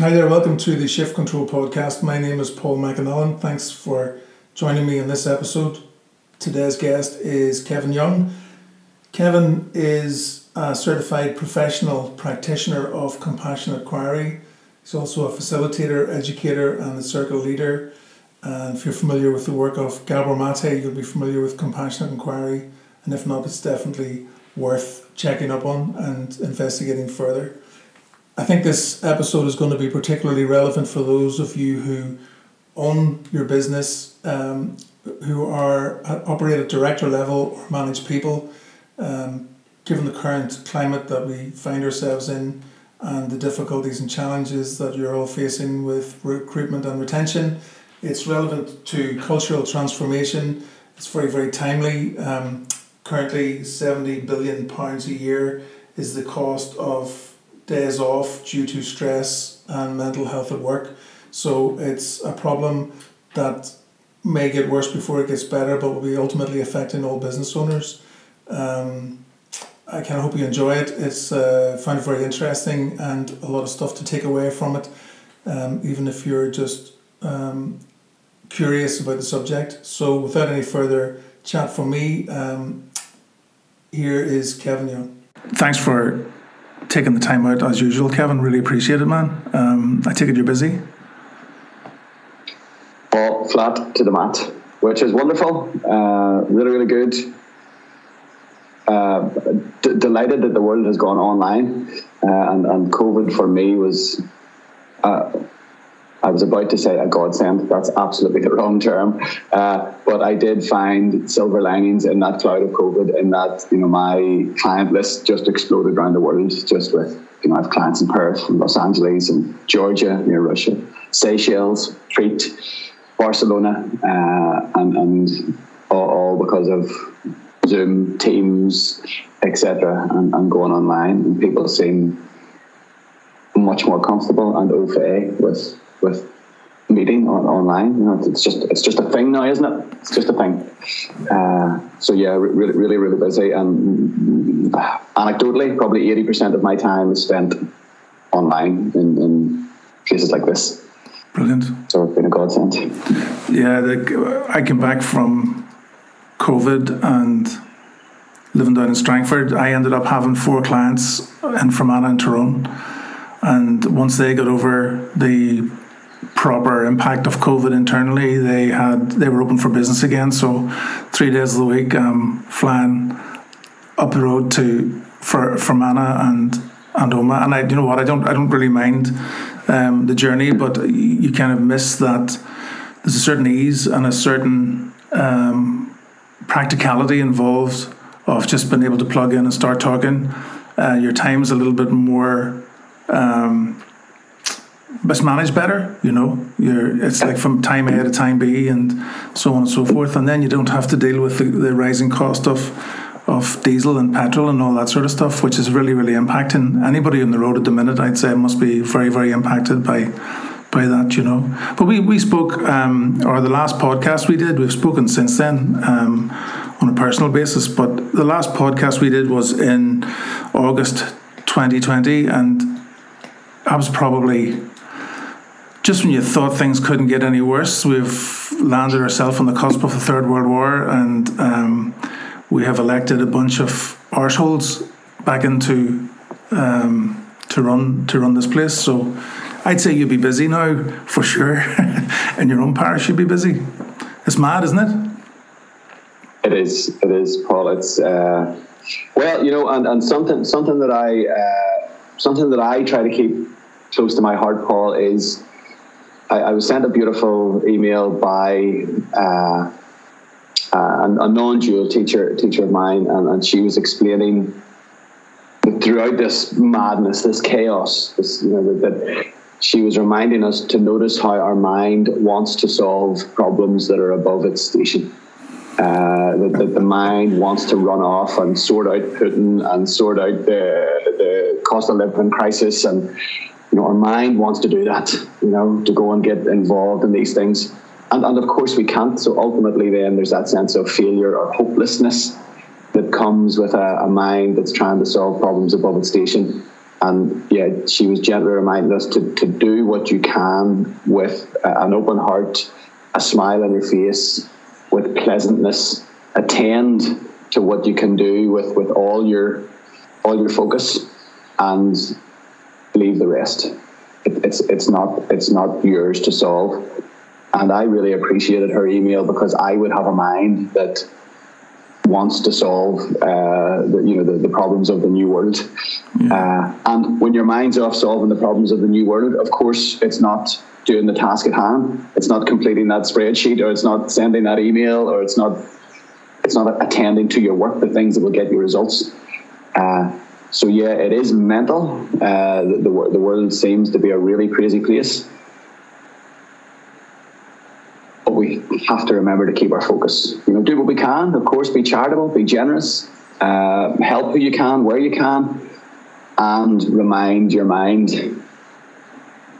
Hi there, welcome to the Shift Control podcast. My name is Paul McInnolan. Thanks for joining me in this episode. Today's guest is Kevin Young. Kevin is a certified professional practitioner of Compassionate Inquiry. He's also a facilitator, educator, and a circle leader. And if you're familiar with the work of Gabor Maté, you'll be familiar with Compassionate Inquiry. And if not, it's definitely worth checking up on and investigating further. I think this episode is going to be particularly relevant for those of you who own your business, who operate at director level or manage people, given the current climate that we find ourselves in and the difficulties and challenges that you're all facing with recruitment and retention. It's relevant to cultural transformation. It's very, very timely. Currently, £70 billion a year is the cost of days off due to stress and mental health at work. So it's a problem that may get worse before it gets better, but will be ultimately affecting all business owners. I kind of hope you enjoy it. It's found it very interesting and a lot of stuff to take away from it, even if you're just curious about the subject. So without any further chat from me, here is Kevin Young. Thanks for taking the time out as usual, Kevin. Really appreciate it, man. I take it you're busy? Well, flat to the mat, which is wonderful. Really, really good. Delighted that the world has gone online, and COVID for me was, I was about to say a godsend. That's absolutely the wrong term. But I did find silver linings in that cloud of COVID, in that, you know, my client list just exploded around the world, just with, you know, I have clients in Perth and Los Angeles and Georgia near Russia, Seychelles, Crete, Barcelona, and all because of Zoom, Teams, etc., and going online, and people seem much more comfortable and au fait with meeting online. You know, it's just a thing now, isn't it? It's just a thing. So yeah, really busy. And anecdotally, probably 80% of my time is spent online in places like this. Brilliant. So it's been a godsend. Yeah, I came back from COVID and living down in Strangford. I ended up having 4 clients in Fermanagh and Tyrone. And once they got over the proper impact of COVID internally, they were open for business again. So 3 days of the week, flying up the road to Fermanagh and Omagh. And I don't really mind the journey, but you kind of miss that. There's a certain ease and a certain practicality involved of just being able to plug in and start talking. Your time's a little bit more. It's managed better, you know. It's like from time A to time B, and so on and so forth. And then you don't have to deal with the rising cost of diesel and petrol and all that sort of stuff, which is really, really impacting anybody on the road at the minute. I'd say must be very, very impacted by that, you know. But we spoke, or the last podcast we did, we've spoken since then on a personal basis. But the last podcast we did was in August 2020, and I was probably, just when you thought things couldn't get any worse, we've landed ourselves on the cusp of the Third World War, and we have elected a bunch of arseholes back into to run this place. So I'd say you'd be busy now for sure, and your own parish should be busy. It's mad, isn't it? It is, Paul. It's well, you know, and something that I try to keep close to my heart, Paul, is I was sent a beautiful email by a non-dual teacher of mine, and she was explaining that throughout this madness, this chaos, this, you know, that she was reminding us to notice how our mind wants to solve problems that are above its station. That the mind wants to run off and sort out Putin and sort out the cost of living crisis, and, you know, our mind wants to do that, you know, to go and get involved in these things, and of course we can't. So ultimately then there's that sense of failure or hopelessness that comes with a mind that's trying to solve problems above its station, And yeah, she was gently reminding us to do what you can with an open heart, a smile on your face, with pleasantness. Attend to what you can do with all your focus, and leave the rest. It's not yours to solve. And I really appreciated her email, because I would have a mind that wants to solve the problems of the new world. Yeah. And when your mind's off solving the problems of the new world, of course, it's not doing the task at hand. It's not completing that spreadsheet, or it's not sending that email, or it's not attending to your work, the things that will get you results. So yeah, it is mental. The world seems to be a really crazy place. But we have to remember to keep our focus. Do what we can, of course, be charitable, be generous, help who you can, where you can, and remind your mind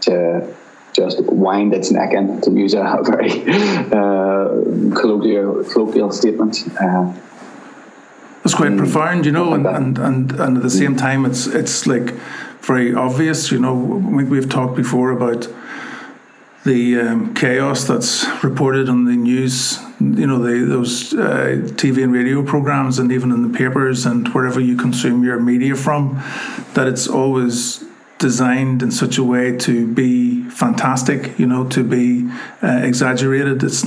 to just wind its neck in, to use a very colloquial statement. It's quite profound, and at the same time, it's like very obvious. We've talked before about the chaos that's reported on the news, those TV and radio programs, and even in the papers and wherever you consume your media from, that it's always designed in such a way to be fantastic, to be exaggerated. It's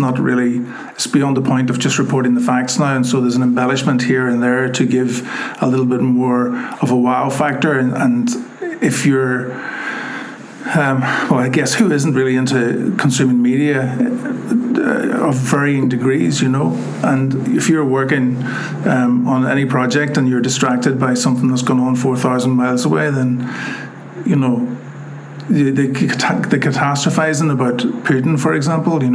beyond the point of just reporting the facts now, and so there's an embellishment here and there to give a little bit more of a wow factor. And if you're I guess who isn't really into consuming media of varying degrees, and if you're working on any project and you're distracted by something that's going on 4,000 miles away, then the catastrophizing about Putin, for example, the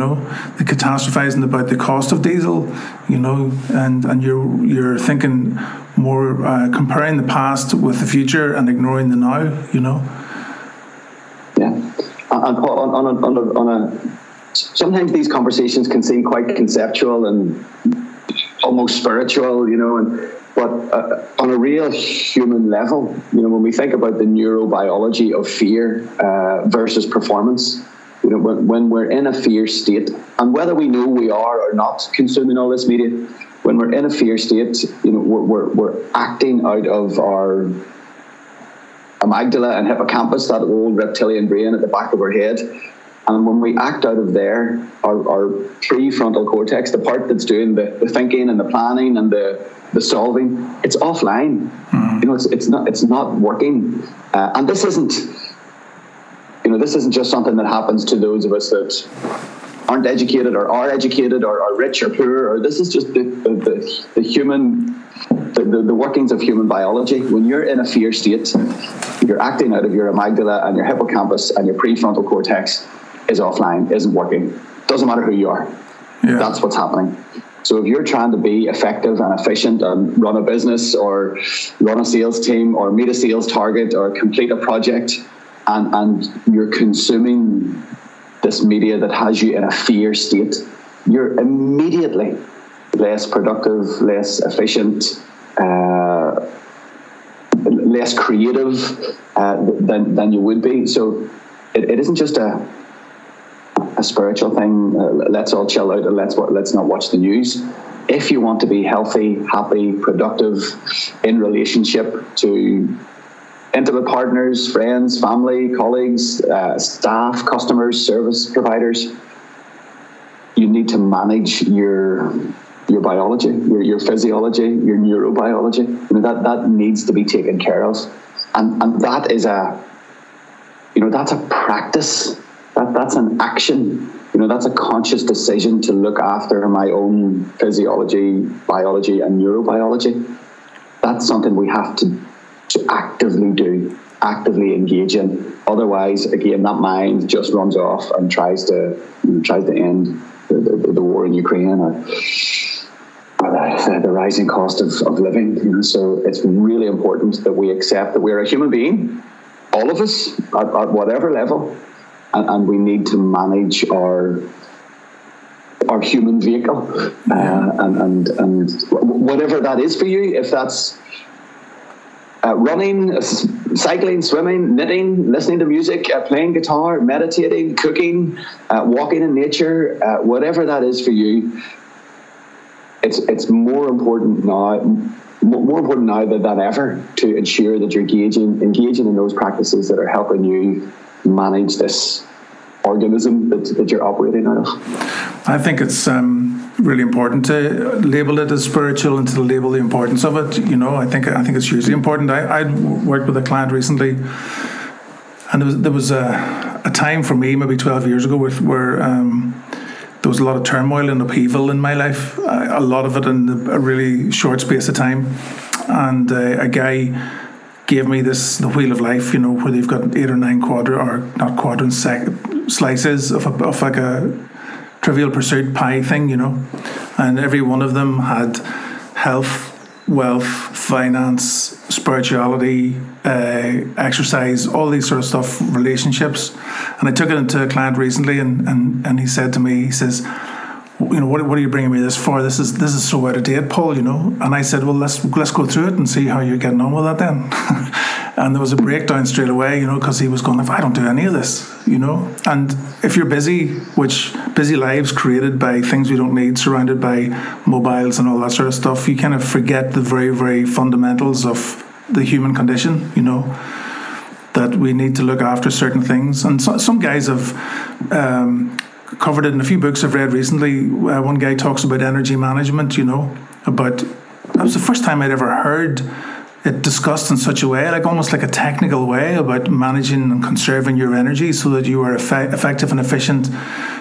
catastrophizing about the cost of diesel, and you're thinking more comparing the past with the future and ignoring the now, Yeah, and on a sometimes these conversations can seem quite conceptual and almost spiritual, But on a real human level, when we think about the neurobiology of fear versus performance, when we're in a fear state, and whether we know we are or not consuming all this media, when we're in a fear state, we're acting out of our amygdala and hippocampus, that old reptilian brain at the back of our head. And when we act out of there, our prefrontal cortex, the part that's doing the thinking and the planning and the solving, it's offline. Mm. It's not working. And this isn't, just something that happens to those of us that aren't educated or are educated or are rich or poor. Or this is just the human, the workings of human biology. When you're in a fear state, you're acting out of your amygdala and your hippocampus, and your prefrontal cortex is offline, isn't working. Doesn't matter who you are. Yeah. That's what's happening. So if you're trying to be effective and efficient and run a business or run a sales team or meet a sales target or complete a project, and you're consuming this media that has you in a fear state, you're immediately less productive, less efficient, less creative than you would be. So it isn't just a spiritual thing. Let's all chill out and let's not watch the news. If you want to be healthy, happy, productive in relationship to intimate partners, friends, family, colleagues, staff, customers, service providers, you need to manage your biology, your physiology, your neurobiology. That needs to be taken care of, and that is that's a practice. That's an action. That's a conscious decision to look after my own physiology, biology, and neurobiology. That's something we have to actively do, actively engage in. Otherwise, again, that mind just runs off and tries to end the war in Ukraine or the rising cost of living. So it's really important that we accept that we're a human being, all of us, at whatever level. And we need to manage our human vehicle, and whatever that is for you. If that's running, cycling, swimming, knitting, listening to music, playing guitar, meditating, cooking, walking in nature, whatever that is for you, it's more important now than ever to ensure that you're engaging in those practices that are helping you manage this organism that you're operating out of. I think it's really important to label it as spiritual and to label the importance of it. You know, I think it's hugely important. I'd worked with a client recently, and there was a time for me maybe 12 years ago where there was a lot of turmoil and upheaval in my life, a lot of it in a really short space of time. And a guy gave me the wheel of life, you know, where they've got 8 or 9 slices of like a Trivial Pursuit pie thing, you know, and every one of them had health, wealth, finance, spirituality, exercise, all these sort of stuff, relationships. And I took it into a client recently, and he said to me, he says, you know, what are you bringing me this for? This is so out of date, Paul, you know. And I said, well, let's go through it and see how you're getting on with that then. And there was a breakdown straight away, you know, because he was going, if I don't do any of this, you know. And if you're busy, which busy lives created by things we don't need, surrounded by mobiles and all that sort of stuff, you kind of forget the very, very fundamentals of the human condition, you know, that we need to look after certain things. And so, some guys have covered it in a few books I've read recently. One guy talks about energy management, you know, that was the first time I'd ever heard it discussed in such a way, like almost like a technical way about managing and conserving your energy so that you are effective and efficient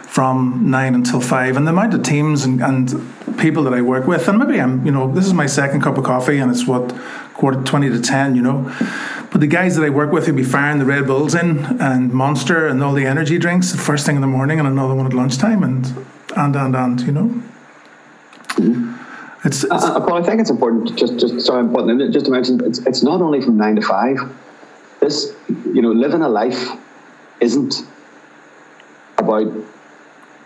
from 9 until 5. And the amount of teams and people that I work with, and maybe I'm, you know, this is my second cup of coffee and it's 9:45 to 10:20, you know. But the guys that I work with would be firing the Red Bulls in and Monster and all the energy drinks the first thing in the morning and another one at lunchtime and you know. Well, I think it's important, just to mention, it's not only from 9 to 5. This, you know, living a life isn't about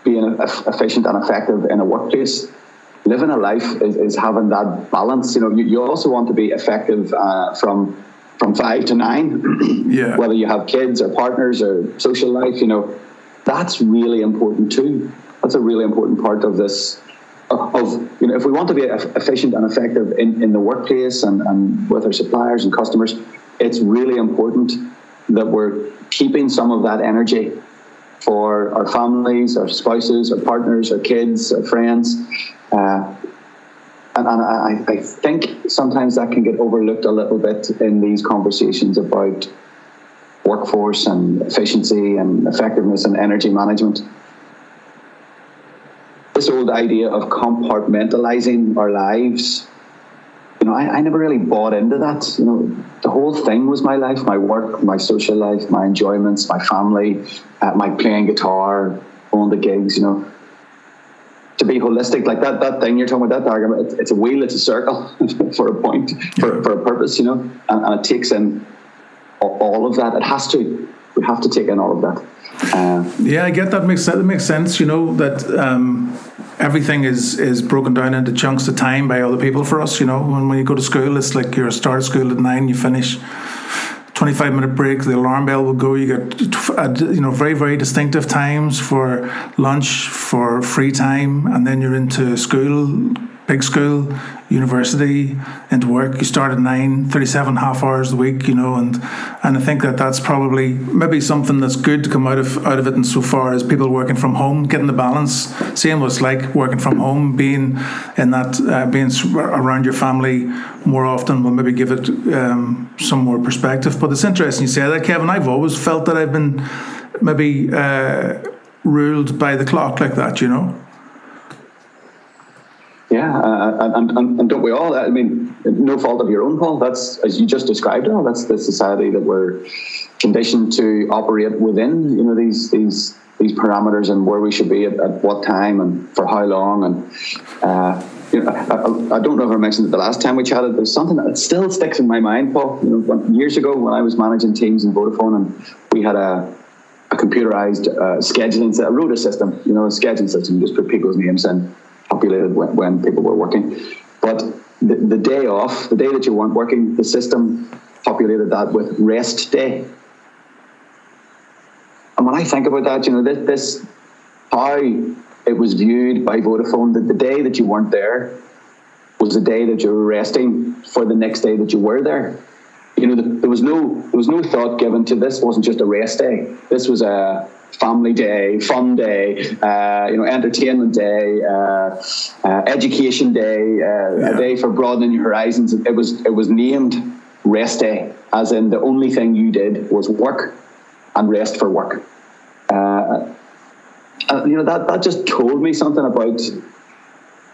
being efficient and effective in a workplace. Living a life is having that balance. You know, you also want to be effective from 5 to 9, yeah. Whether you have kids or partners or social life, you know, that's really important too. That's a really important part of this, of, you know, if we want to be efficient and effective in the workplace and with our suppliers and customers, it's really important that we're keeping some of that energy for our families, our spouses, our partners, our kids, our friends. And I think sometimes that can get overlooked a little bit in these conversations about workforce and efficiency and effectiveness and energy management. This old idea of compartmentalizing our lives, you know, I never really bought into that. You know, the whole thing was my life, my work, my social life, my enjoyments, my family, my playing guitar, going to gigs, you know. To be holistic, like that thing you're talking about, that diagram, it's a wheel, it's a circle for a point, for a purpose, you know, and it takes in all of that. It has to. We have to take in all of that. Yeah, I get that. Makes sense, you know, that everything is broken down into chunks of time by other people for us, you know. When you go to school, it's like you start school at 9, you finish 25-minute break, the alarm bell will go, you get, you know, very, very distinctive times for lunch, for free time, and then you're into school, big school, university, into work. You start at 9, 37 half hours a week, you know, and I think that's probably maybe something that's good to come out of it insofar as people working from home, getting the balance, seeing what it's like working from home, being in that, being around your family more often will maybe give it some more perspective. But it's interesting you say that, Kevin. I've always felt that I've been maybe ruled by the clock like that, you know. Yeah, and don't we all? I mean, no fault of your own, Paul. That's, as you just described, that's the society that we're conditioned to operate within. You know, these parameters and where we should be at what time and for how long. And you know, I don't know if I mentioned it the last time we chatted. There's something that still sticks in my mind, Paul. You know, years ago when I was managing teams in Vodafone, and we had a computerized scheduling, a rota system. You know, a scheduling system, just put people's names in. Populated when people were working, but the day off, the day that you weren't working, the system populated that with rest day. And when I think about that, you know, this how it was viewed by Vodafone, that the day that you weren't there was the day that you were resting for the next day that you were there. You know, there was no thought given to this. Wasn't just a rest day. This was a family day, fun day, entertainment day, education day, a day for broadening your horizons. It was named rest day, as in the only thing you did was work and rest for work. That just told me something about.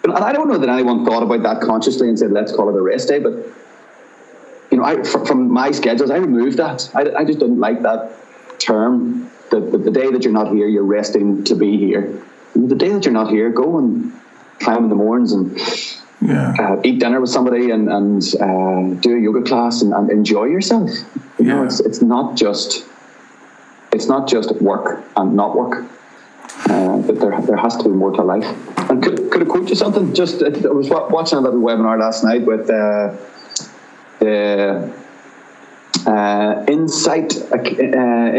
And I don't know that anyone thought about that consciously and said, "Let's call it a rest day," but. You know, from my schedules, I removed that. I just didn't like that term. The day that you're not here, you're resting to be here. And the day that you're not here, go and climb in the mornings and eat dinner with somebody and do a yoga class and enjoy yourself. You know, it's not just work and not work. But there has to be more to life. And could I quote you something? Just I was watching a little webinar last night with. The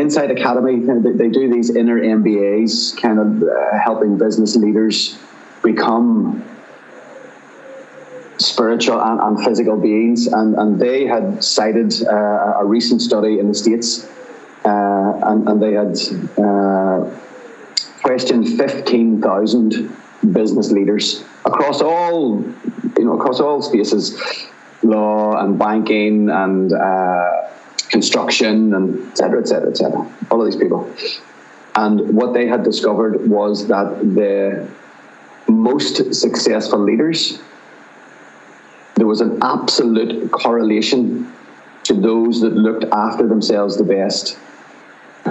Insight Academy, they do these inner MBAs, kind of helping business leaders become spiritual and physical beings. And they had cited a recent study in the States, and they had questioned 15,000 business leaders across all spaces. Law and banking and construction and et cetera, all of these people. And what they had discovered was that the most successful leaders, there was an absolute correlation to those that looked after themselves the best,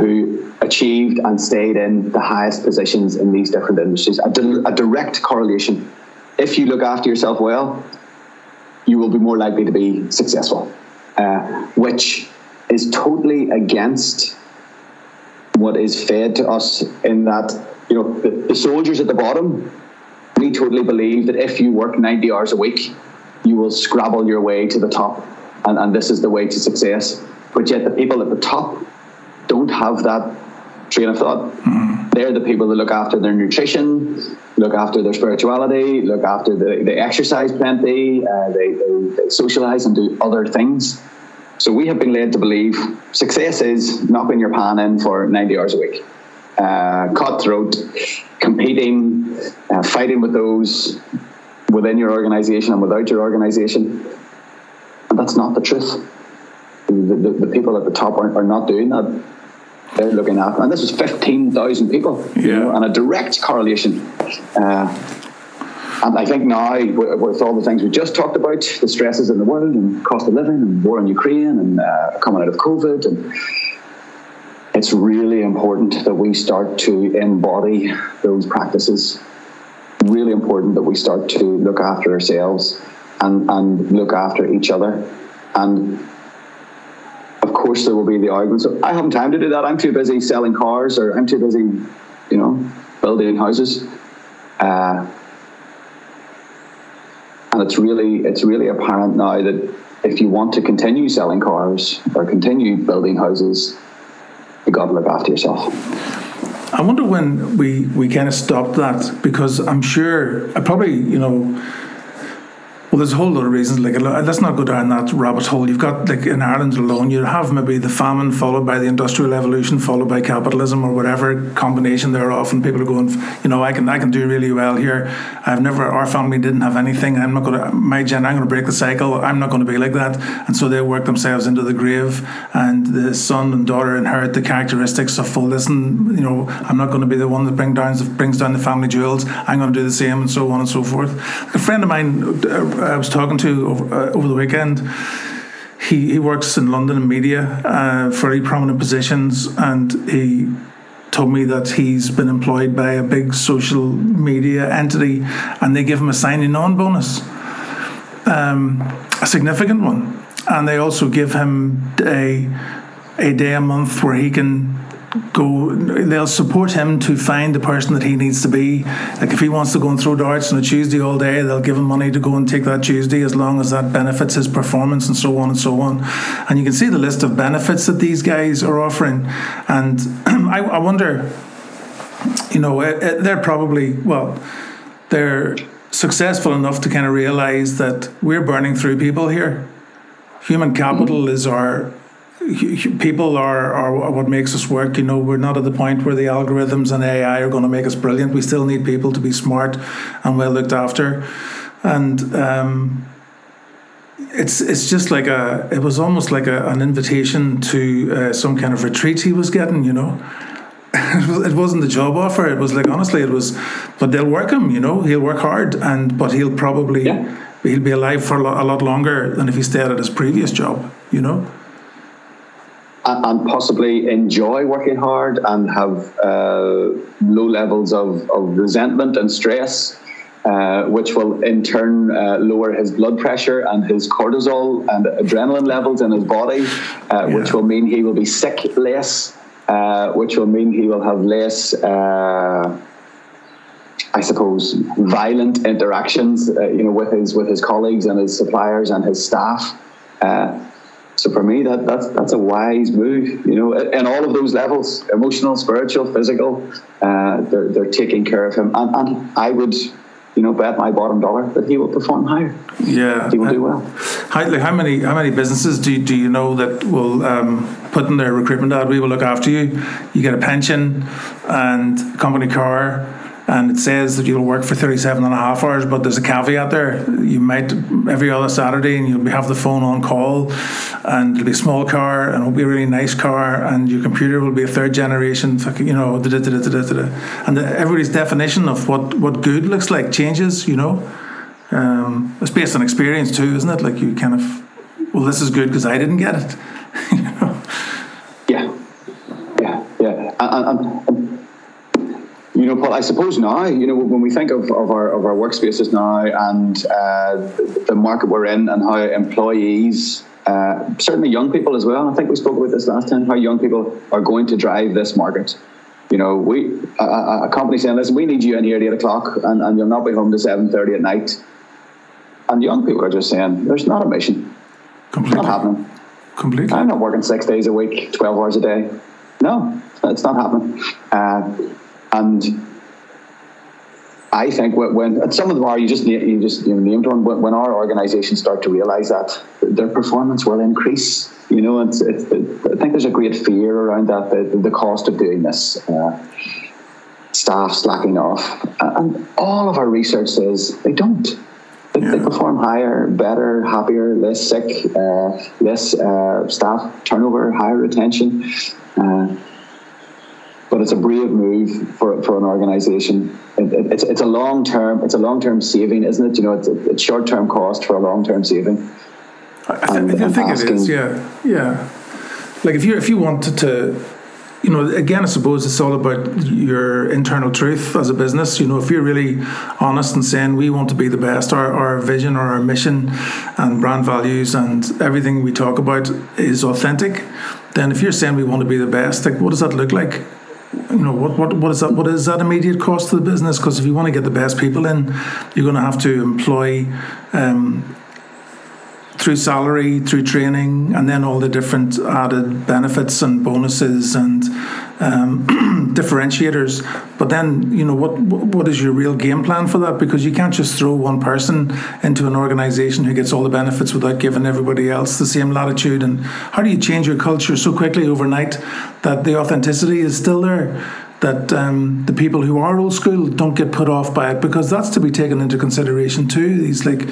who achieved and stayed in the highest positions in these different industries. A direct correlation. If you look after yourself well, you will be more likely to be successful, which is totally against what is fed to us, in that, you know, the soldiers at the bottom, we totally believe that if you work 90 hours a week, you will scrabble your way to the top, and this is the way to success. But yet the people at the top don't have that train of thought. Mm. They're the people that look after their nutrition, look after their spirituality, look after they exercise plenty, they socialize and do other things. So we have been led to believe success is knocking your pan in for 90 hours a week, cutthroat, competing, fighting with those within your organization and without your organization. And that's not the truth. The people at the top are not doing that. They're looking at, and this was 15,000 people, and a direct correlation. And I think now, with all the things we just talked about, the stresses in the world and cost of living and war in Ukraine and coming out of COVID, and it's really important that we start to embody those practices. Really important that we start to look after ourselves and look after each other. And of course, there will be the arguments. So I haven't time to do that. I'm too busy selling cars, or I'm too busy, building houses. And it's really apparent now that if you want to continue selling cars or continue building houses, you got to look after yourself. I wonder when we kind of stop that, because I'm sure well, there's a whole lot of reasons. Like, let's not go down that rabbit hole. You've got, like, in Ireland alone, you have maybe the famine followed by the Industrial Revolution followed by capitalism, or whatever combination thereof. And people are going, I can do really well here. Our family didn't have anything. I'm going to break the cycle. I'm not going to be like that. And so they work themselves into the grave, and the son and daughter inherit the characteristics of I'm not going to be the one that brings down the family jewels. I'm going to do the same, and so on and so forth. A friend of mine, I was talking to over the weekend. He works in London in media, very prominent positions, and he told me that he's been employed by a big social media entity, and they give him a signing on bonus, a significant one, and they also give him a day a month where he can go, they'll support him to find the person that he needs to be. Like if he wants to go and throw darts on a Tuesday all day, they'll give him money to go and take that Tuesday, as long as that benefits his performance, and so on and so on. And you can see the list of benefits that these guys are offering. And I wonder, you know, they're probably, well, they're successful enough to kind of realize that we're burning through people here. Human capital is our... People are what makes us work. You know, we're not at the point where the algorithms and AI are going to make us brilliant. We still need people to be smart and well looked after. And it's just like a, it was almost like an invitation to some kind of retreat he was getting, you know. It wasn't the job offer. It was like, honestly, it was, but they'll work him, you know. He'll work hard, and but he'll probably, he'll be alive for a lot longer than if he stayed at his previous job, you know. And possibly enjoy working hard and have low levels of resentment and stress, which will in turn lower his blood pressure and his cortisol and adrenaline levels in his body, which will mean he will be sick less, which will mean he will have less... I suppose violent interactions, you know, with his colleagues and his suppliers and his staff. So for me, that's a wise move, you know, in all of those levels, emotional, spiritual, physical, they're taking care of him. And I would, you know, bet my bottom dollar that he will perform higher. Yeah. He will do well. How many businesses do you know that will put in their recruitment ad, we will look after you, you get a pension and company car, and it says that you'll work for 37 and a half hours, but there's a caveat there. You might, every other Saturday, and you'll have the phone on call, and it'll be a small car, and it'll be a really nice car, and your computer will be a third generation, you know, and everybody's definition of what good looks like changes, you know. It's based on experience too, isn't it? Like you kind of, well, this is good because I didn't get it, you know. Yeah. You know, Paul, I suppose now, you know, when we think of our workspaces now and the market we're in and how employees, certainly young people as well, I think we spoke about this last time, how young people are going to drive this market. You know, a company saying, listen, we need you in here at 8 o'clock and you'll not be home to 7:30 at night. And young people are just saying, there's not a mission. Completely. It's not happening. Completely. I'm not working 6 days a week, 12 hours a day. No, it's not happening. And I think when some of them are, you just named one. When our organisations start to realise that, their performance will increase. You know, I think there's a great fear around that, the cost of doing this, staff slacking off, and all of our research says they don't. They perform higher, better, happier, less sick, less staff turnover, higher retention. But it's a brave move for an organisation. It's a long term saving, isn't it? You know, it's short term cost for a long term saving. I think it is. Yeah. Like if you wanted to, you know, again, I suppose it's all about your internal truth as a business. You know, if you're really honest and saying we want to be the best, our vision or our mission and brand values and everything we talk about is authentic, then if you're saying we want to be the best, like what does that look like? You know, what is that? What is that immediate cost to the business? Because if you want to get the best people in, you're going to have to employ through salary, through training, and then all the different added benefits and bonuses and differentiators. But then, you know, what is your real game plan for that? Because you can't just throw one person into an organization who gets all the benefits without giving everybody else the same latitude. And how do you change your culture so quickly overnight that the authenticity is still there, that the people who are old school don't get put off by it? Because that's to be taken into consideration too. These, like,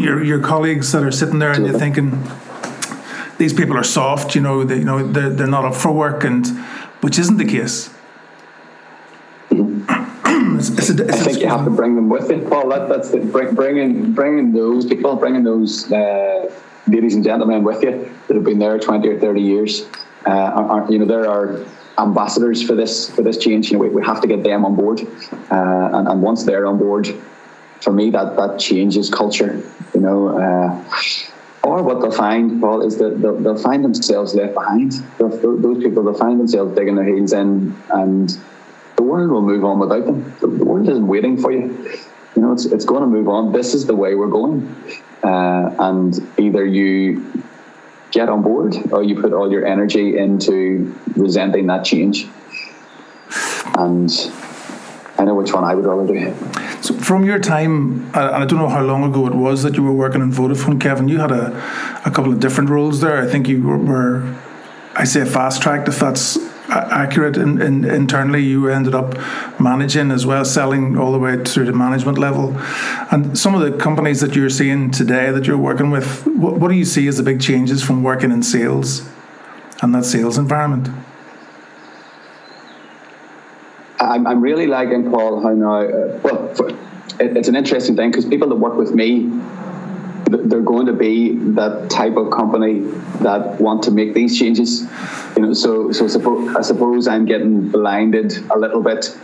your colleagues that are sitting there and you're thinking, these people are soft, you know, they're not up for work, and which isn't the case. I think you have to bring them with you, Paul. That's bringing those ladies and gentlemen with you that have been there 20 or 30 years. You know, there are ambassadors for this change. You know, we have to get them on board, and once they're on board, for me, that changes culture. You know, Or what they'll find, Paul, is that they'll find themselves left behind. Those people, they'll find themselves digging their heels in, and the world will move on without them. The world isn't waiting for you. You know, it's going to move on. This is the way we're going. And either you get on board or you put all your energy into resenting that change. And I know which one I would rather do. So from your time, and I don't know how long ago it was that you were working in Vodafone, Kevin, you had a couple of different roles there. I think you were I say fast-tracked, if that's accurate, and internally you ended up managing as well, selling all the way through the management level. And some of the companies that you're seeing today that you're working with, what do you see as the big changes from working in sales and that sales environment? I'm really liking, Paul, how now, it's an interesting thing, because people that work with me, they're going to be that type of company that want to make these changes. You know, so I suppose I'm getting blinded a little bit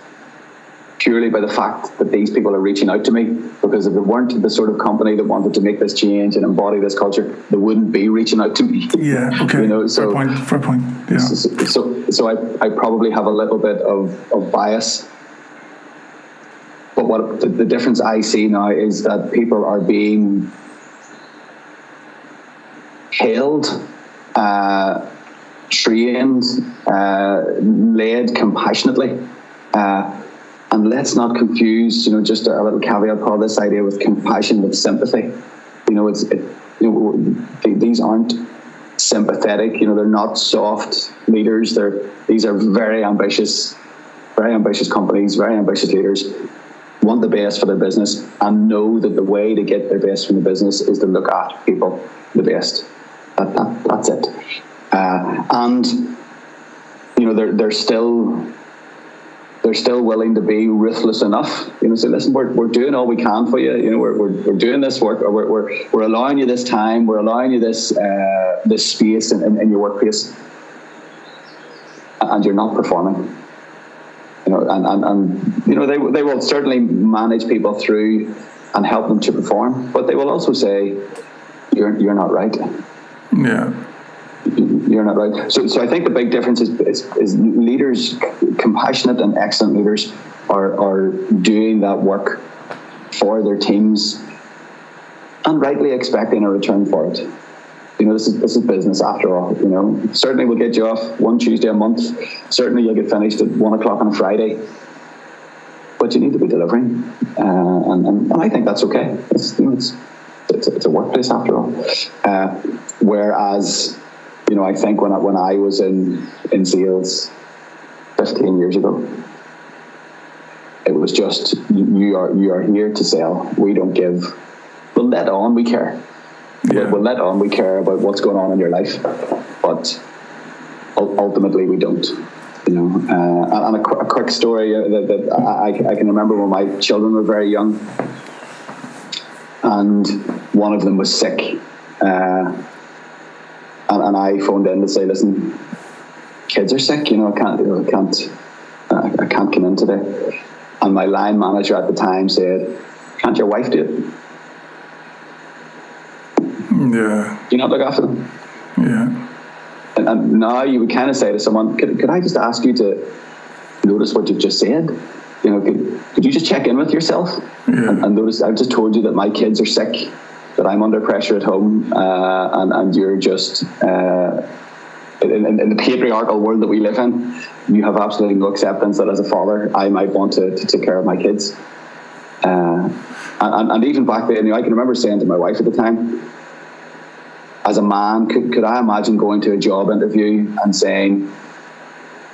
purely by the fact that these people are reaching out to me, because if they weren't the sort of company that wanted to make this change and embody this culture, they wouldn't be reaching out to me. Yeah, okay. You know, so fair point. Yeah. So I probably have a little bit of bias. But what the difference I see now is that people are being held, trained, led compassionately. And let's not confuse, you know, just a little caveat, Paul, this idea with compassion with sympathy. You know, these aren't sympathetic. You know, they're not soft leaders. These are very ambitious companies, very ambitious leaders. Want the best for their business and know that the way to get their best from the business is to look at people the best. That's it. And you know, they're still willing to be ruthless enough. You know, say, listen, we're doing all we can for you. You know, we're doing this work, or we're allowing you this time, we're allowing you this this space in your workplace, and you're not performing. You know, and you know, they will certainly manage people through and help them to perform, but they will also say, you're not right. Yeah. You're not right. So I think the big difference is leaders, compassionate and excellent leaders, are doing that work for their teams and rightly expecting a return for it. You know, this is business after all. You know, certainly we'll get you off one Tuesday a month. Certainly you'll get finished at 1:00 on a Friday. But you need to be delivering, and I think that's okay. It's a workplace after all. Whereas, you know, I think when I was in sales 15 years ago, it was just you are here to sell. We don't give. We'll let on. We care. Yeah. We'll let on. We care about what's going on in your life, but ultimately we don't. You know, and a quick story that I can remember when my children were very young, and one of them was sick. And I phoned in to say, listen, kids are sick. You know, I can't come in today. And my line manager at the time said, can't your wife do it? Yeah. Do you not look after them? Yeah. And now you would kind of say to someone, could I just ask you to notice what you've just said? You know, could you just check in with yourself? Yeah. And notice I've just told you that my kids are sick, that I'm under pressure at home, and you're just in the patriarchal world that we live in, you have absolutely no acceptance that as a father I might want to take care of my kids. And even back then, you know, I can remember saying to my wife at the time, as a man, could I imagine going to a job interview and saying,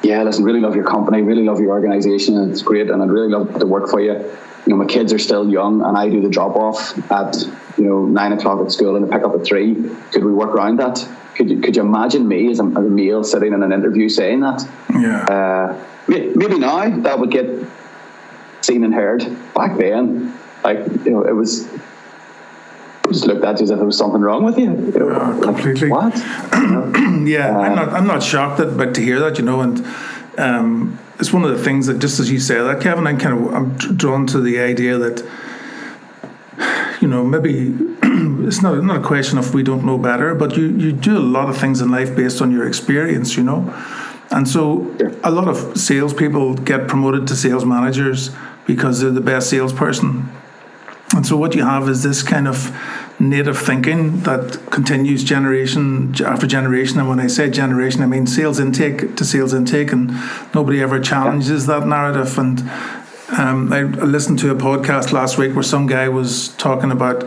yeah, listen, really love your company, really love your organisation, and it's great, and I'd really love to work for you. You know, my kids are still young, and I do the drop-off at, you know, 9:00 at school and I pick up at 3. Could we work around that? Could you imagine me as a male sitting in an interview saying that? Yeah. Maybe now that would get seen and heard. Back then, like, you know, it was looked at as if there was something wrong with you. You know, completely. Like, what? Yeah, I'm not shocked to hear that, you know, and. It's one of the things that, just as you say that, Kevin, I'm drawn to the idea that, you know, maybe it's not a question of we don't know better, but you do a lot of things in life based on your experience, you know. And so a lot of salespeople get promoted to sales managers because they're the best salesperson. And so what you have is this kind of native thinking that continues generation after generation. And when I say generation, I mean sales intake to sales intake, and nobody ever challenges that narrative. And I listened to a podcast last week where some guy was talking about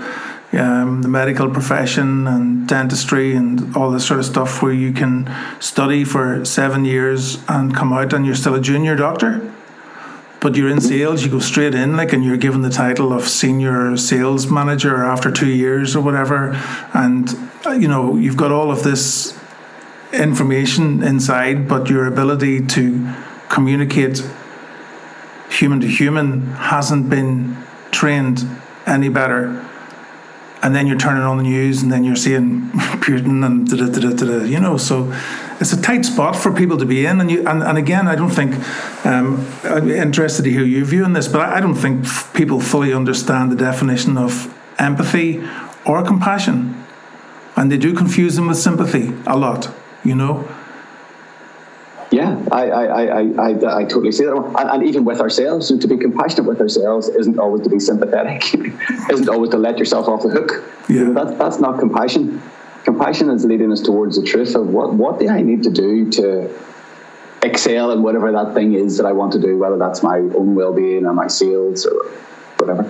the medical profession and dentistry and all this sort of stuff, where you can study for 7 years and come out and you're still a junior doctor. But you're in sales, you go straight in, like, and you're given the title of senior sales manager after 2 years or whatever. And, you know, you've got all of this information inside, but your ability to communicate human to human hasn't been trained any better. And then you're turning on the news and then you're seeing Putin and you know, so it's a tight spot for people to be in. And again, I don't think, I'm interested to hear you view on this, but I don't think people fully understand the definition of empathy or compassion. And they do confuse them with sympathy a lot, you know? Yeah, I totally see that one. And even with ourselves, and to be compassionate with ourselves isn't always to be sympathetic, isn't always to let yourself off the hook. Yeah. That's not compassion. Compassion is leading us towards the truth of what do I need to do to excel in whatever that thing is that I want to do, whether that's my own well-being or my sales or whatever.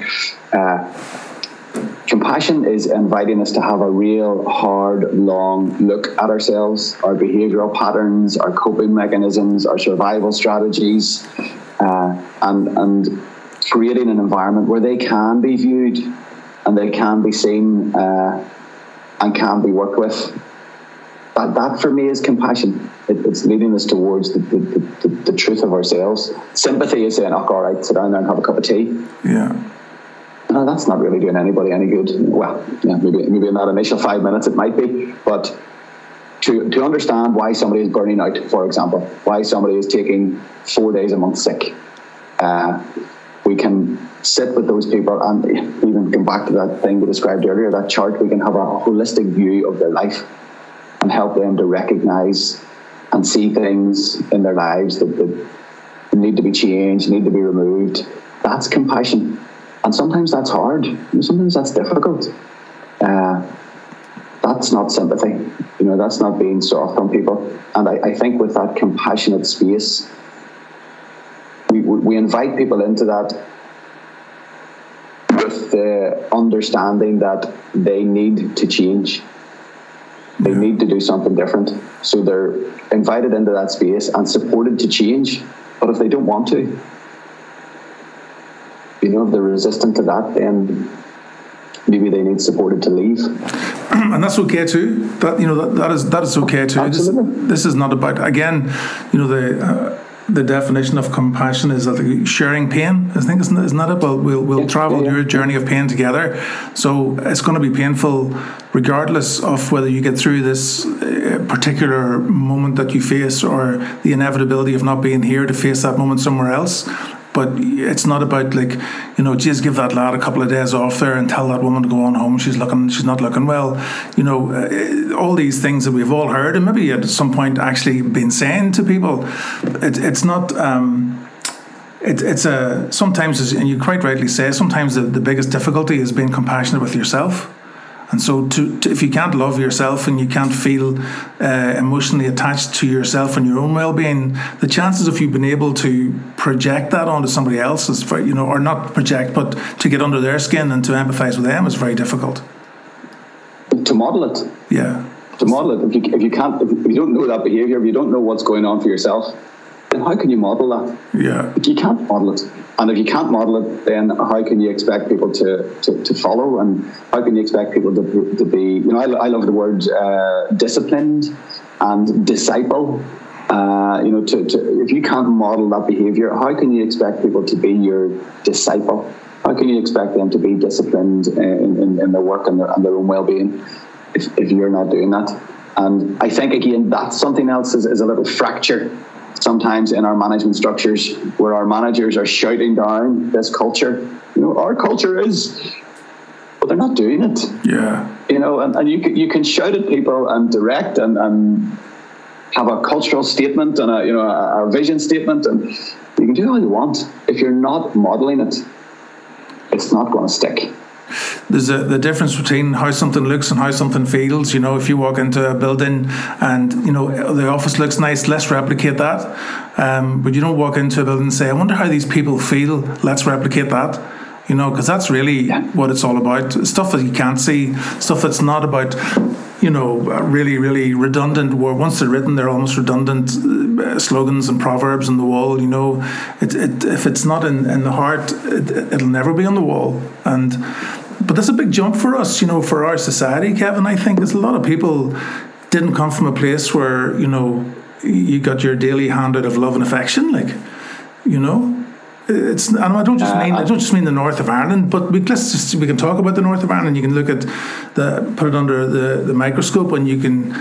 Compassion is inviting us to have a real hard, long look at ourselves, our behavioral patterns, our coping mechanisms, our survival strategies, and creating an environment where they can be viewed and they can be seen and can be worked with. That for me is compassion. It's leading us towards the truth of ourselves. Sympathy is saying, oh, all right, sit down there and have a cup of tea. Yeah. No, that's not really doing anybody any good. Well, yeah, maybe in that initial 5 minutes it might be, but to understand why somebody is burning out, for example, why somebody is taking 4 days a month sick, we can sit with those people and even come back to that thing we described earlier, that chart. We can have a holistic view of their life and help them to recognize and see things in their lives that need to be changed, need to be removed. That's compassion. And sometimes that's hard. Sometimes that's difficult. That's not sympathy. You know, that's not being soft on people. And I think with that compassionate space, we invite people into that with the understanding that they need to change. They need to do something different. So they're invited into that space and supported to change. But if they don't want to, you know, if they're resistant to that, then maybe they need supported to leave. And that's okay too. That, you know, that is okay too. Absolutely. This is not about, again, you know, the definition of compassion is that sharing pain. I think isn't that it? We'll travel your journey of pain together. So it's going to be painful, regardless of whether you get through this particular moment that you face, or the inevitability of not being here to face that moment somewhere else. But it's not about, like, you know, just give that lad a couple of days off there and tell that woman to go on home. She's not looking well. You know, all these things that we've all heard and maybe at some point actually been saying to people. It's not. It's sometimes, and you quite rightly say, sometimes the biggest difficulty is being compassionate with yourself. And so if you can't love yourself and you can't feel emotionally attached to yourself and your own well-being, the chances of you being able to project that onto somebody else is very, you know, or not project, but to get under their skin and to empathize with them is very difficult. To model it. Yeah. To model it. If you don't know that behavior, if you don't know what's going on for yourself, then how can you model that? Yeah. You can't model it. And if you can't model it, then how can you expect people to follow? And how can you expect people to be, you know, I love the word disciplined and disciple. You know, if you can't model that behavior, how can you expect people to be your disciple? How can you expect them to be disciplined in their work and their own well-being if you're not doing that? And I think, again, that's something else is a little fracture sometimes in our management structures, where our managers are shouting down this culture. You know, our culture is, but they're not doing it. Yeah. you know, and you can shout at people and direct and have a cultural statement and a vision statement, and you can do all you want. If you're not modeling it, it's not going to stick. There's the difference between how something looks and how something feels. You know, if you walk into a building and, you know, the office looks nice, let's replicate that. But you don't walk into a building and say, I wonder how these people feel, let's replicate that. You know, because that's really what it's all about. Stuff that you can't see, stuff that's not about, you know, really, really redundant, where once they're written, they're almost redundant slogans and proverbs on the wall. You know, if it's not in the heart, it'll never be on the wall. But that's a big jump for us, you know, for our society, Kevin. I think there's a lot of people didn't come from a place where, you know, you got your daily handout of love and affection, like, you know. I don't just mean the north of Ireland, but we can talk about the north of Ireland. You can look at put it under the microscope, and you can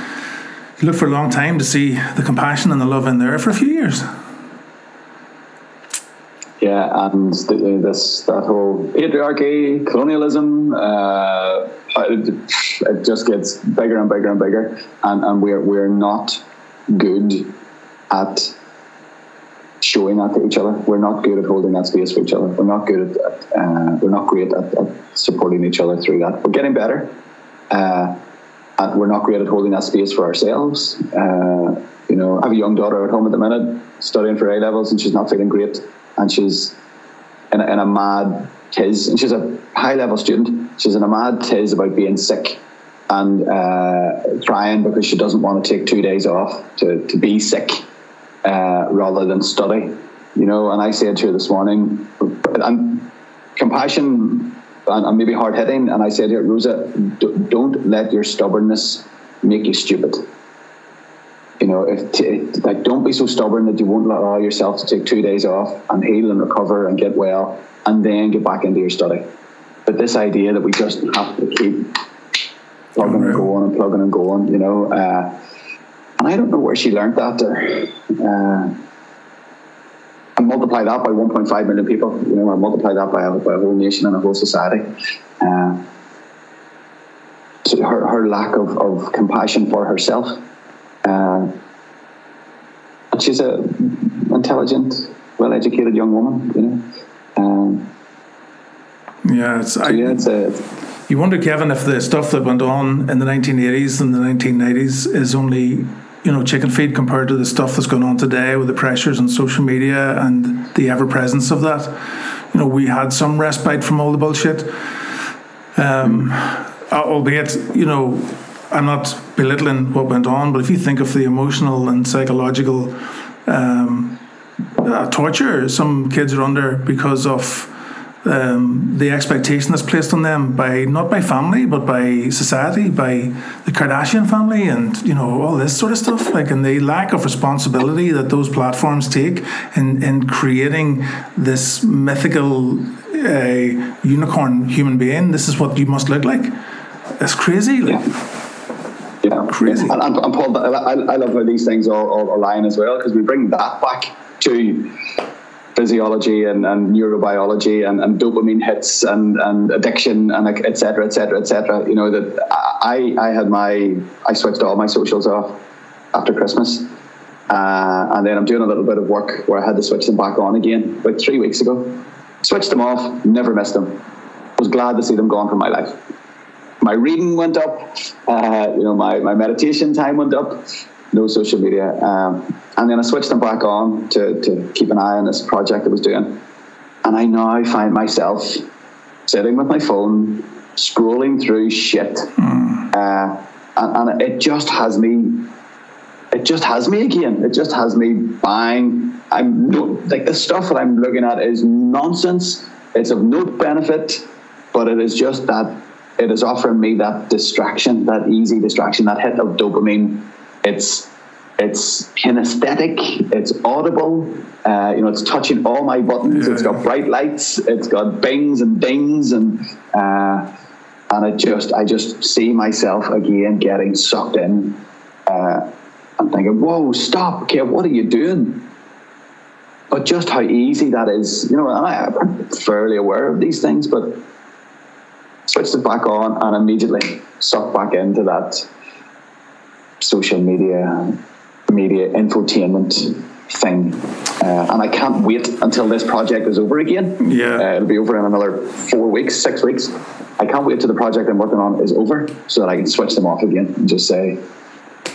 look for a long time to see the compassion and the love in there for a few years. Yeah, and that whole patriarchy, colonialism, it just gets bigger and bigger and bigger, and we're not good at showing that to each other. We're not good at holding that space for each other. We're not good at we're not great at supporting each other through that. We're getting better, and we're not great at holding that space for ourselves. You know, I have a young daughter at home at the minute, studying for A levels, and she's not feeling great, and she's in a mad tiz. And she's a high level student. She's in a mad tiz about being sick and crying because she doesn't want to take 2 days off to be sick. Rather than study, you know. And I said to her this morning, and compassion and maybe hard hitting, and I said to her, Rosa, don't let your stubbornness make you stupid. You know, don't be so stubborn that you won't allow yourself to take 2 days off and heal and recover and get well and then get back into your study. But this idea that we just have to keep plugging and going and plugging and going, you know. And I don't know where she learned that. And multiply that by 1.5 million people. You know, I multiply that by a whole nation and a whole society. So her lack of compassion for herself. And she's an intelligent, well-educated young woman, you know. You wonder, Kevin, if the stuff that went on in the 1980s and the 1990s is only, you know, chicken feed compared to the stuff that's going on today with the pressures on social media and the ever-presence of that. You know, we had some respite from all the bullshit. Albeit, you know, I'm not belittling what went on, but if you think of the emotional and psychological torture some kids are under because of the expectation that's placed on them by, not by family, but by society, by the Kardashian family and, you know, all this sort of stuff, like, and the lack of responsibility that those platforms take in creating this mythical unicorn human being. This is what you must look like. It's crazy. Like, yeah. Crazy. And Paul, I love how these things all align as well, because we bring that back to physiology and neurobiology and dopamine hits and addiction and etc. You know, that I switched all my socials off after Christmas, and then I'm doing a little bit of work where I had to switch them back on again about 3 weeks ago. Switched them off, never missed them. Was glad to see them gone from my life. My reading went up, you know, my meditation time went up. No social media. And then I switched them back on to keep an eye on this project I was doing. And I now find myself sitting with my phone, scrolling through shit. And it just has me again. It just has me buying. The stuff that I'm looking at is nonsense. It's of no benefit, but it is just that it is offering me that distraction, that easy distraction, that hit of dopamine. It's kinesthetic, it's audible, you know, it's touching all my buttons, got bright lights, it's got bings and dings, and I just see myself again getting sucked in. I'm thinking, whoa, stop, Kev, what are you doing? But just how easy that is, you know, and I'm fairly aware of these things, but switched it back on and immediately sucked back into that social media infotainment thing, and I can't wait until this project is over again. It'll be over in another 6 weeks. I can't wait till the project I'm working on is over so that I can switch them off again and just say,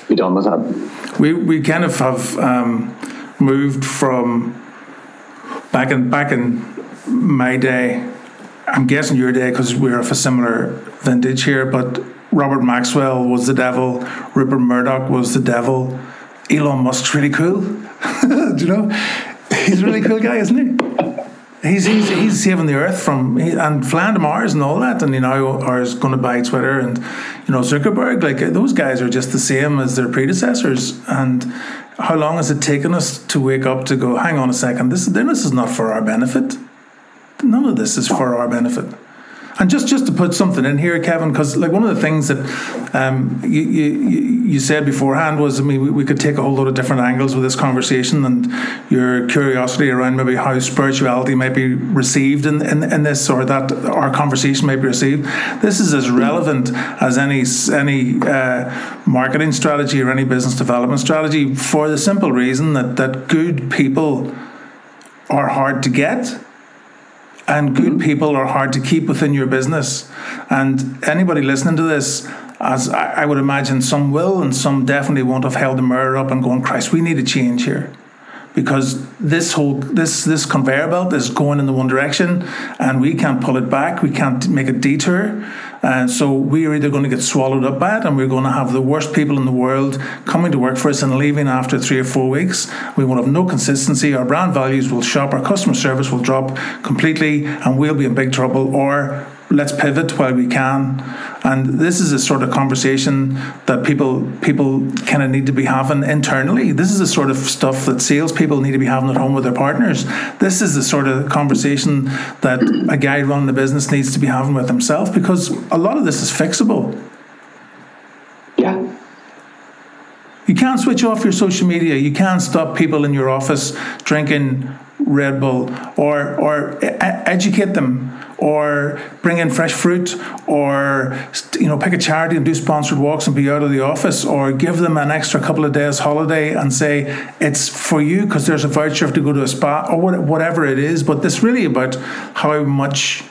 be done with that. We kind of have moved from back in my day, I'm guessing your day because we're of a similar vintage here, but Robert Maxwell was the devil, Rupert Murdoch was the devil, Elon Musk's really cool. Do you know? He's a really cool guy, isn't he? He's saving the earth and flying to Mars and all that, and now is going to buy Twitter and Zuckerberg. Like, those guys are just the same as their predecessors. And how long has it taken us to wake up to go, hang on a second, this is not for our benefit. None of this is for our benefit. And just to put something in here, Kevin, because like one of the things that you said beforehand was, I mean, we could take a whole lot of different angles with this conversation, and your curiosity around maybe how spirituality might be received in this, or that our conversation might be received. This is as relevant as any marketing strategy or any business development strategy, for the simple reason that good people are hard to get. And good people are hard to keep within your business. And anybody listening to this, as I would imagine some will and some definitely won't, have held the mirror up and gone, Christ, we need a change here. Because this conveyor belt is going in the one direction and we can't pull it back. We can't make a detour. And so we are either going to get swallowed up by it, and we're going to have the worst people in the world coming to work for us and leaving after 3 or 4 weeks. We will have no consistency. Our brand values will shop. Our customer service will drop completely, and we'll be in big trouble. Or let's pivot while we can. And this is a sort of conversation that people kind of need to be having internally. This is the sort of stuff that salespeople need to be having at home with their partners. This is the sort of conversation that a guy running a business needs to be having with himself, because a lot of this is fixable. Yeah. You can't switch off your social media. You can't stop people in your office drinking Red Bull or educate them, or bring in fresh fruit, or pick a charity and do sponsored walks and be out of the office, or give them an extra couple of days holiday and say it's for you because there's a voucher to go to a spa or whatever it is. But this really about how much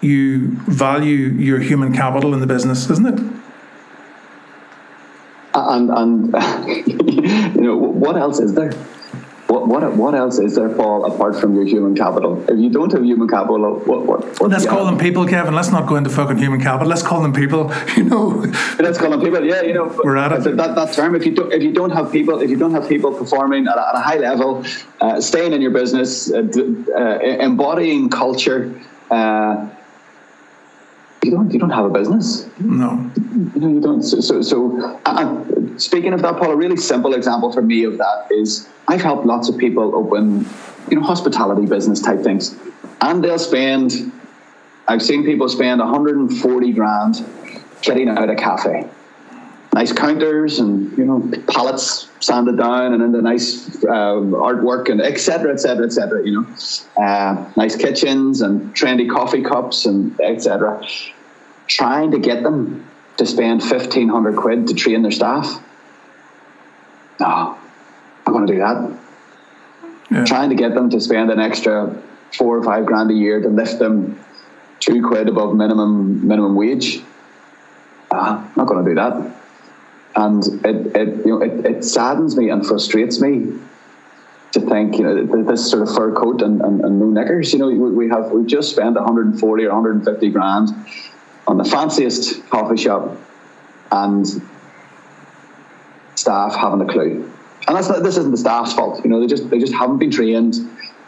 you value your human capital in the business, isn't it? And what else is there? What else is there, Paul, apart from your human capital? If you don't have human capital, what let's call them people, Kevin. Let's not go into fucking human capital. Let's call them people. Let's call them people. Yeah, we're at it. That term. If you don't have people, performing at a high level, staying in your business, embodying culture, you don't have a business. No, you don't. So, speaking of that, Paul, a really simple example for me of that is, I've helped lots of people open, hospitality business type things, and I've seen people spend 140 grand getting out a cafe. Nice counters and pallets sanded down, and then the nice artwork and etc. Nice kitchens and trendy coffee cups and etc. Trying to get them to spend 1,500 quid to train their staff. No, I want to do that. Yeah. Trying to get them to spend an extra 4 or 5 grand a year to lift them 2 quid above minimum wage. I'm not going to do that. And it saddens me and frustrates me to think, this sort of fur coat and no knickers. We just spent 140 or 150 grand on the fanciest coffee shop, and staff haven't a clue. And this isn't the staff's fault. They just haven't been trained.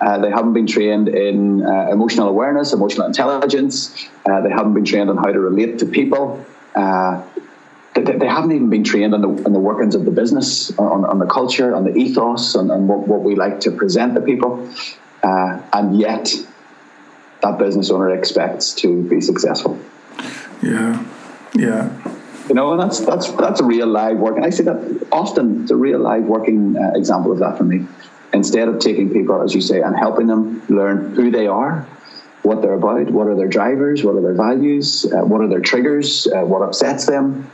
They haven't been trained in emotional awareness, emotional intelligence. They haven't been trained on how to relate to people. They haven't even been trained on the workings of the business, on the culture, on the ethos, and what we like to present to people. And yet, that business owner expects to be successful. Yeah. And that's a real live working. I see that often. It's a real live working example of that for me. Instead of taking people, as you say, and helping them learn who they are, what they're about, what are their drivers, what are their values, what are their triggers, what upsets them,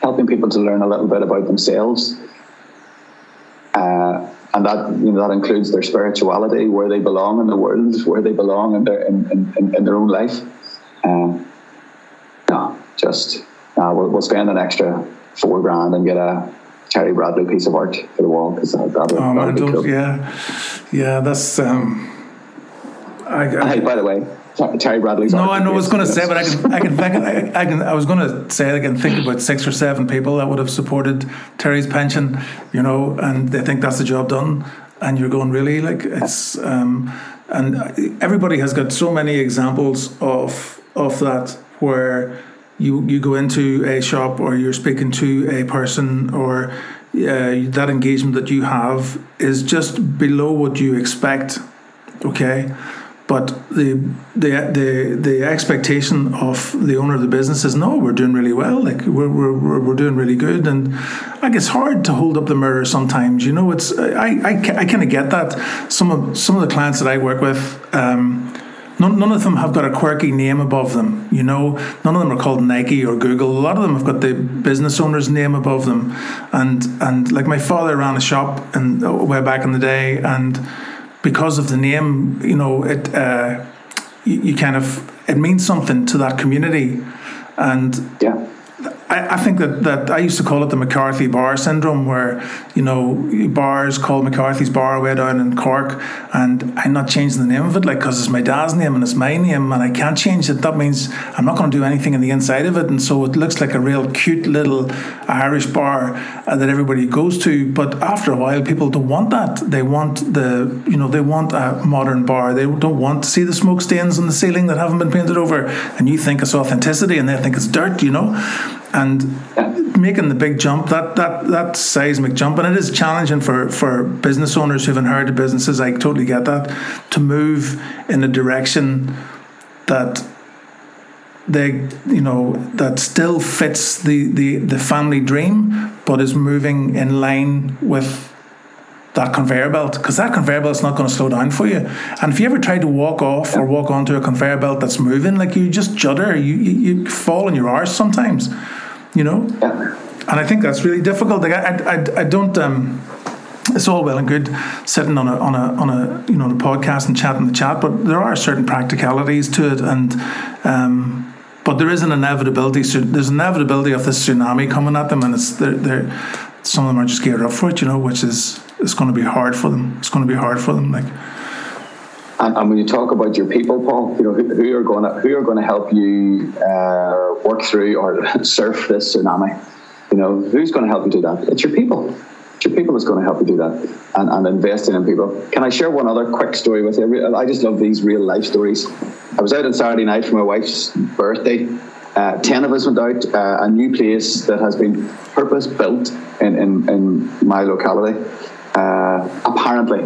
helping people to learn a little bit about themselves. And that, you know, that includes their spirituality, where they belong in the world, where they belong in their own life. We'll spend an extra $4,000 and get a Terry Bradley piece of art for the wall, because that'll be cool. Yeah, that's. Hey, by the way, Terry Bradley's. No, I know. I was going to say, but I can think. I was going to say I can think about 6 or 7 people that would have supported Terry's pension, you know, and they think that's the job done. And you're going, really, like, it's. And everybody has got so many examples of that, where you go into a shop or you're speaking to a person, or that engagement that you have is just below what you expect. Okay, but the expectation of the owner of the business is, no, we're doing really well, like we're doing really good, and like it's hard to hold up the mirror sometimes. You know, it's I kind of get that. Some of the clients that I work with. None of them have got a quirky name above them, you know. None of them are called Nike or Google. A lot of them have got the business owner's name above them. And like my father ran a shop way back in the day, and because of the name, you know, it you kind of, it means something to that community. And yeah. I think that I used to call it the McCarthy Bar Syndrome, where, you know, bars called McCarthy's Bar way down in Cork, and I'm not changing the name of it, like, because it's my dad's name and it's my name and I can't change it. That means I'm not going to do anything in the inside of it, and so it looks like a real cute little Irish bar that everybody goes to. But after a while, people don't want that. They want they want a modern bar. They don't want to see the smoke stains on the ceiling that haven't been painted over, and you think it's authenticity and they think it's dirt, you know. And making the big jump, that seismic jump, and it is challenging for business owners who've inherited businesses, I totally get that, to move in a direction that they, you know, that still fits the family dream, but is moving in line with that conveyor belt, because that conveyor belt's not going to slow down for you. And if you ever try to walk off or walk onto a conveyor belt that's moving, like, you just judder, you fall on your arse sometimes, you know. And I think that's really difficult. Like, I don't. It's all well and good sitting on a podcast and chatting the chat, but there are certain practicalities to it, and but there is an inevitability. So there's inevitability of this tsunami coming at them, and it's they're some of them are just geared up for it, you know, which is, it's going to be hard for them. It's going to be hard for them. Like, and when you talk about your people, Paul, you know, who are going to help you work through or surf this tsunami? You know, who's going to help you do that? It's your people. It's your people that's going to help you do that, and investing in people. Can I share one other quick story with you? I just love these real life stories. I was out on Saturday night for my wife's birthday. 10 of us went out, a new place that has been purpose-built in my locality. Apparently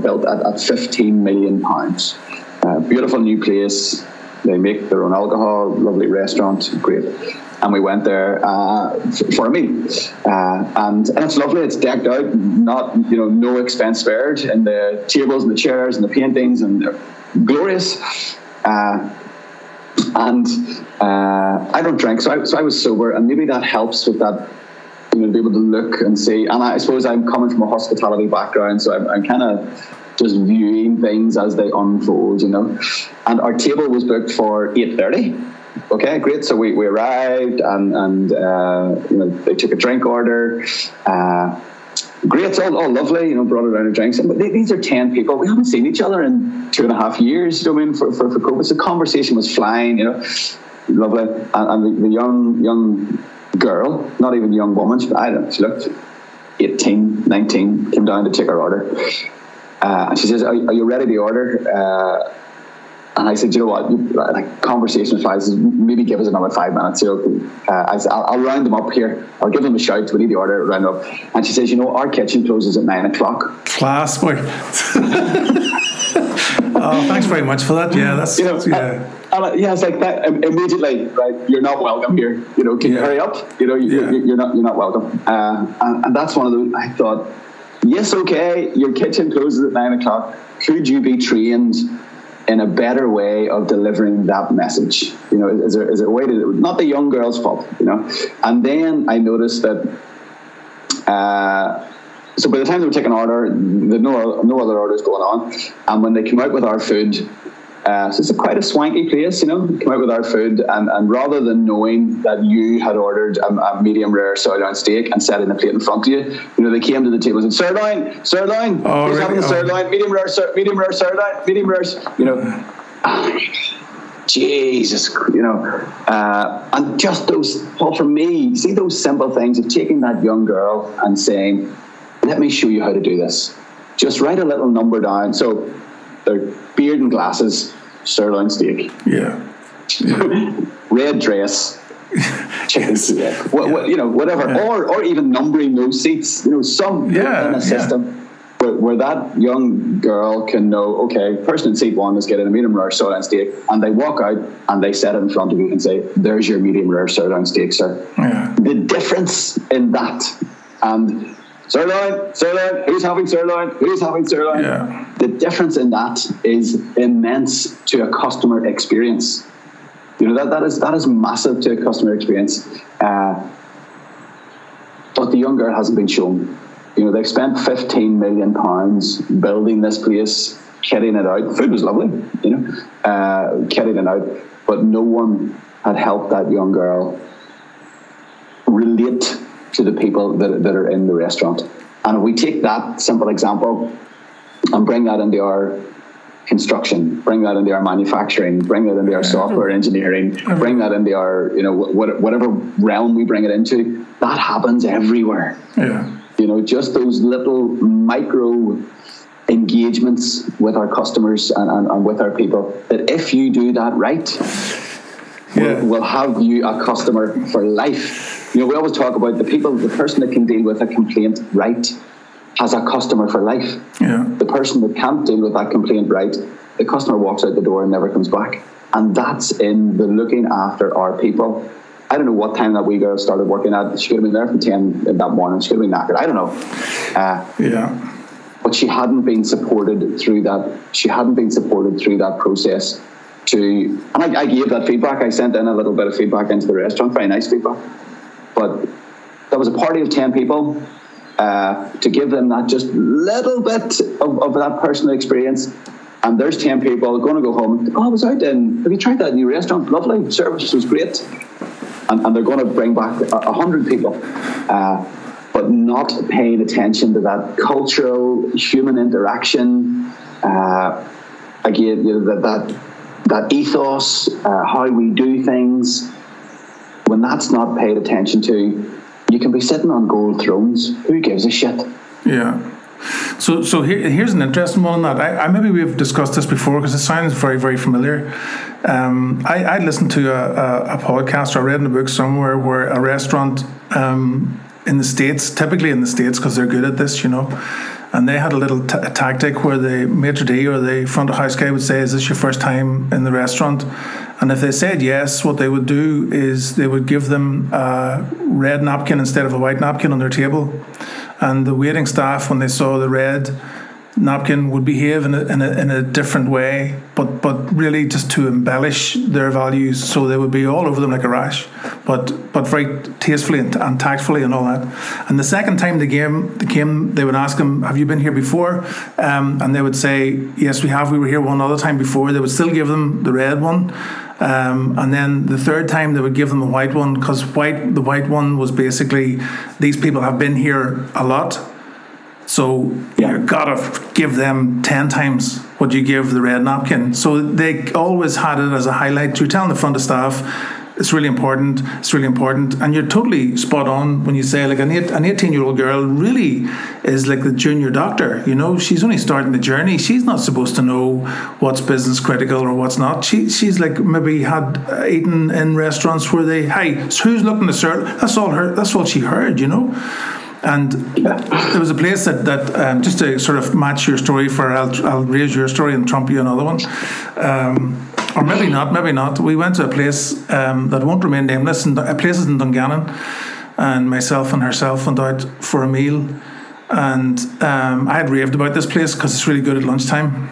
built at 15 million pounds. Beautiful new place. They make their own alcohol, lovely restaurant, great. And we went there for a meal. And it's lovely, it's decked out, not, you know, no expense spared, and the tables and the chairs and the paintings, and they're glorious. And I don't drink, so I was sober, and maybe that helps with that, you know, to be able to look and see. And I suppose I'm coming from a hospitality background, so I'm kind of just viewing things as they unfold, you know. And our table was booked for 8:30. Okay, great. So we arrived, and you know, they took a drink order. Great, all lovely, you know, brought it around to drinks. But these are 10 people. We haven't seen each other in 2.5 years, you know what I mean, for COVID. So the conversation was flying, you know, lovely. And the young girl, not even young woman, she looked 18, 19, came down to take her order. And she says, are you ready to order? And I said, you know what, like, conversation flies, maybe give us another 5 minutes. You know, I said, I'll round them up here. I'll give them a shout. We need the order, round up. And she says, you know, our kitchen closes at 9:00. Class, boy. Oh, thanks very much for that. Yeah, that's, you know, yeah. Yeah, it's like that immediately, right? You're not welcome here. You know, can you hurry up? You know, you're not welcome. And that's one of the, I thought, yes, okay, your kitchen closes at 9:00. Could you be trained in a better way of delivering that message? You know, is there a way to, not the young girl's fault, you know? And then I noticed that, so by the time they were taking order, there were no other orders going on. And when they came out with our food, so it's quite a swanky place, you know, came out with our food, and rather than knowing that you had ordered a medium rare sirloin steak and setting the plate in front of you, you know, they came to the table and said, sirloin, oh, who's really? Having the sirloin, medium rare sirloin, medium rare, you know, Jesus, you know, and just those, well, for me, see those simple things of taking that young girl and saying, let me show you how to do this. Just write a little number down. So their beard and glasses, sirloin steak. Yeah. Red dress, chicken steak. You know, whatever. Yeah. Or even numbering those seats. You know, some in a system where that young girl can know, okay, person in seat one is getting a medium rare sirloin steak, and they walk out and they set it in front of you and say, there's your medium rare sirloin steak, sir. Yeah. The difference in that, and sirloin, who's having sirloin? Yeah. The difference in that is immense to a customer experience. You know, that is massive to a customer experience. But the young girl hasn't been shown. You know, they've spent £15 million building this place, carrying it out. Food was lovely, you know, carrying it out, but no one had helped that young girl relate to the people that are in the restaurant. And if we take that simple example and bring that into our construction, bring that into our manufacturing, bring that into our software engineering, bring that into our, you know, whatever realm we bring it into, that happens everywhere. Yeah. You know, just those little micro engagements with our customers and with our people, that if you do that right, we'll have you a customer for life. You know, we always talk about the person that can deal with a complaint right has a customer for life. Yeah. The person that can't deal with that complaint right, the customer walks out the door and never comes back. And that's in the looking after our people. I don't know what time that wee girl started working at. She could have been there from 10 that morning. She could have been knackered. I don't know. But she hadn't been supported through that. She hadn't been supported through that process. And I gave that feedback. I sent in a little bit of feedback into the restaurant, very nice feedback. But that was a party of 10 people. To give them that just little bit of that personal experience. And there's 10 people going to go home. Oh, I was out in, have you tried that new restaurant? Lovely, service was great. And they're going to bring back 100 people. But not paying attention to that cultural, human interaction. Again, you know, that ethos, how we do things, when that's not paid attention to, you can be sitting on gold thrones. Who gives a shit? Yeah. So here's an interesting one on that. I maybe we've discussed this before because it sounds very, very familiar. I listened to a podcast, or I read in a book somewhere, where a restaurant in the States, typically in the States, because they're good at this, you know, and they had a little tactic where the maitre d' or the front of house guy would say, is this your first time in the restaurant? And if they said yes, what they would do is they would give them a red napkin instead of a white napkin on their table. And the waiting staff, when they saw the red napkin, would behave in a different way, but really just to embellish their values. So they would be all over them like a rash, but very tastefully and tactfully and all that. And the second time they came, they would ask them, have you been here before? And they would say, yes, we have. We were here one other time before. They would still give them the red one. And then the third time they would give them the white one, because the white one was basically, these people have been here a lot. So you've got to give them 10 times what you give the red napkin. So they always had it as a highlight. So you're telling the front of staff, it's really important. And you're totally spot on when you say, like, an 18-year-old girl really is like the junior doctor. You know, she's only starting the journey. She's not supposed to know what's business critical or what's not. She's like maybe had eaten in restaurants where they, hey, so who's looking to serve? That's all she heard, you know. And there was a place that just to sort of match your story, for I'll raise your story and trump you another one, or maybe not. We went to a place that won't remain nameless, and places in Dungannon, and myself and herself went out for a meal, and I had raved about this place because it's really good at lunchtime.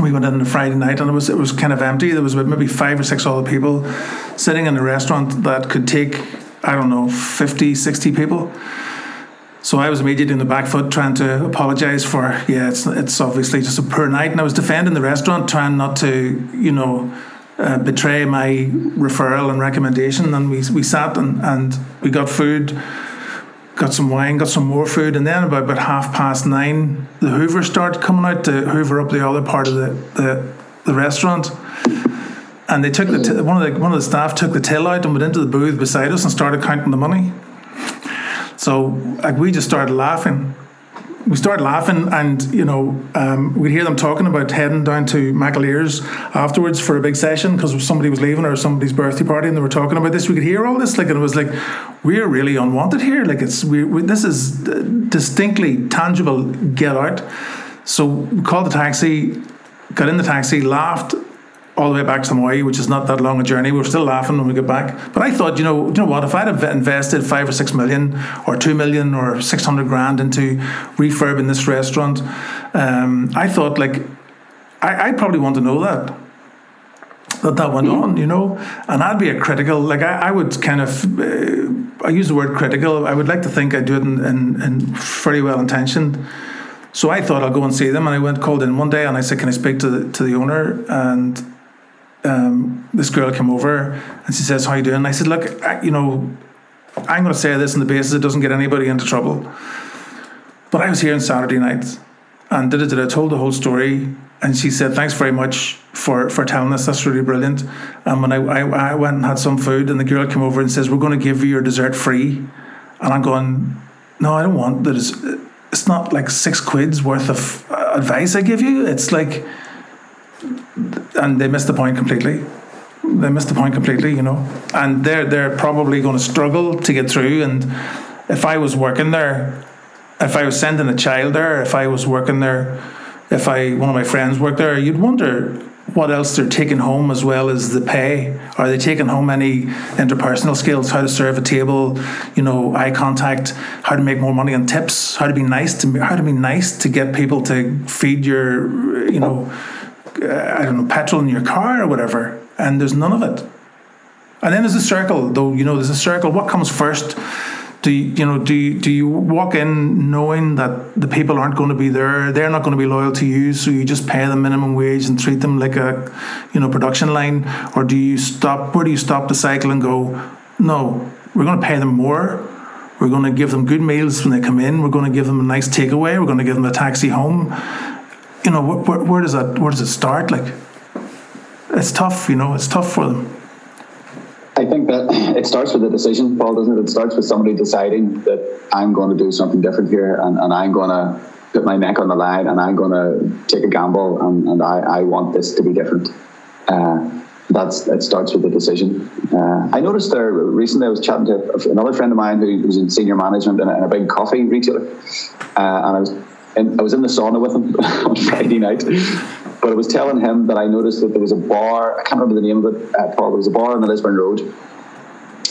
we went in on a Friday night, and it was kind of empty. There was about maybe 5 or 6 other people sitting in a restaurant that could take, I don't know, 50, 60 people. So I was immediately in the back foot trying to apologise for, it's obviously just a poor night. And I was defending the restaurant, trying not to, betray my referral and recommendation. And we sat and we got food, got some wine, got some more food. And then about 9:30, the hoovers started coming out to hoover up the other part of the restaurant. And they took one of the staff took the till out and went into the booth beside us and started counting the money. So we just started laughing. We started laughing, and we'd hear them talking about heading down to McAleer's afterwards for a big session because somebody was leaving or somebody's birthday party, and they were talking about this. We could hear all this, and it was we're really unwanted here. This is distinctly tangible. Get out. So we called the taxi, got in the taxi, laughed all the way back to Moy, which is not that long a journey. We were still laughing when we got back. But I thought, you know what, if I'd have invested 5 or 6 million or 2 million or 600 grand into refurbing this restaurant, I thought I'd probably want to know that went on, and I'd be a critical, I would kind of, I use the word critical. I would like to think I do it in very well intentioned. So I thought I'll go and see them, and I called in one day, and I said, can I speak to the owner? And this girl came over and she says, how you doing? And I said, look, I'm going to say this on the basis it doesn't get anybody into trouble, but I was here on Saturday night and I told the whole story. And she said, thanks very much for telling us. That's really brilliant. And when I went and had some food, and the girl came over and says, we're going to give you your dessert free. And I'm going, no, I don't want the dessert. It's not £6 worth of advice I give you. It's and they missed the point completely. And they're probably going to struggle to get through. And if I was working there, if I was sending a child there, if I was working there, if one of my friends worked there, you'd wonder what else they're taking home as well as the pay. Are they taking home any interpersonal skills? How to serve a table, eye contact, how to make more money on tips, how to be nice to get people to feed your, petrol in your car or whatever, and there's none of it. And then there's a circle, though. There's a circle. What comes first? Do you walk in knowing that the people aren't going to be there? They're not going to be loyal to you, so you just pay them minimum wage and treat them like a, production line? Or do you stop? Where do you stop the cycle and go, no, we're going to pay them more. We're going to give them good meals when they come in. We're going to give them a nice takeaway. We're going to give them a taxi home. Where does it start? It's tough. It's tough for them. I think that it starts with a decision, Paul, doesn't it? It starts with somebody deciding that I'm going to do something different here, and I'm going to put my neck on the line, and I'm going to take a gamble, and I want this to be different. It starts with a decision. I noticed there recently, I was chatting to another friend of mine who's in senior management in a big coffee retailer, and I was in the sauna with him on Friday night. But I was telling him that I noticed that there was a bar, I can't remember the name of it, Paul, there was a bar on the Lisburn Road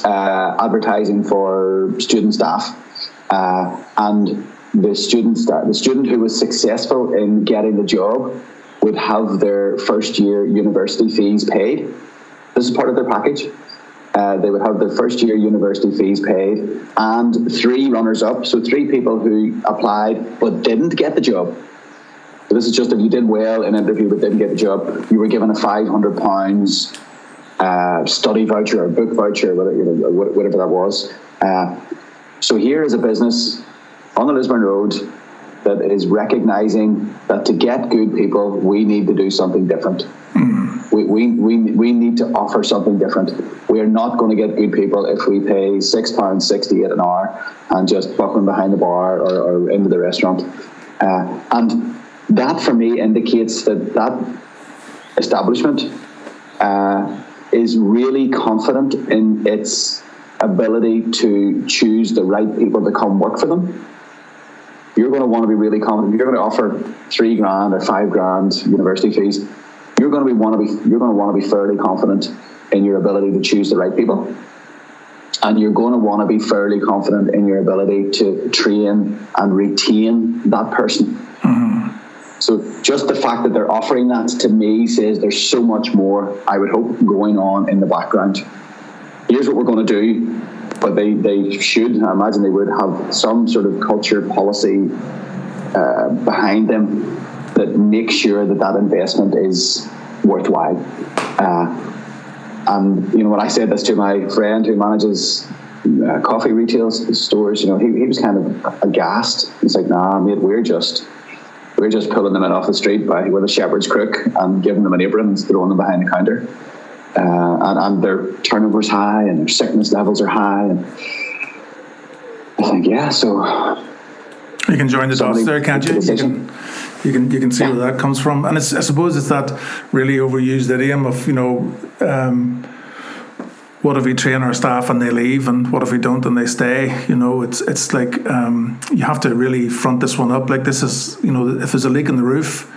advertising for student staff. And the student who was successful in getting the job would have their first year university fees paid. This is part of their package. They would have their first year university fees paid, and 3 runners-up, so 3 people who applied but didn't get the job. So this is just if you did well in an interview but didn't get the job, you were given a £500 study voucher or book voucher, whatever that was. So here is a business on the Lisburn Road that is recognising that to get good people, we need to do something different. Mm. We need to offer something different. We are not going to get good people if we pay £6.68 an hour and just buck them behind the bar or into the restaurant. And that, for me, indicates that establishment is really confident in its ability to choose the right people to come work for them. You're going to want to be really confident. You're going to offer $3,000 or $5,000 university fees. You're going to want to be fairly confident in your ability to choose the right people, and you're going to want to be fairly confident in your ability to train and retain that person. Mm-hmm. So just the fact that they're offering that to me says there's so much more, I would hope, going on in the background. Here's what we're going to do, but they should, I imagine they would have some sort of culture policy behind them that makes sure that that investment is worthwhile. And, you know, when I said this to my friend who manages coffee retail stores, you know, he was kind of aghast. He's like, nah, mate, we're just pulling them in off the street with a shepherd's crook and giving them an apron and throwing them behind the counter. And their turnover's high and their sickness levels are high. And I think, yeah, so... You can join the dots there, can't you? You can see where that comes from. And I suppose it's that really overused idiom of, you know, what if we train our staff and they leave, and what if we don't and they stay? You know, it's like you have to really front this one up. Like, this is, you know, if there's a leak in the roof,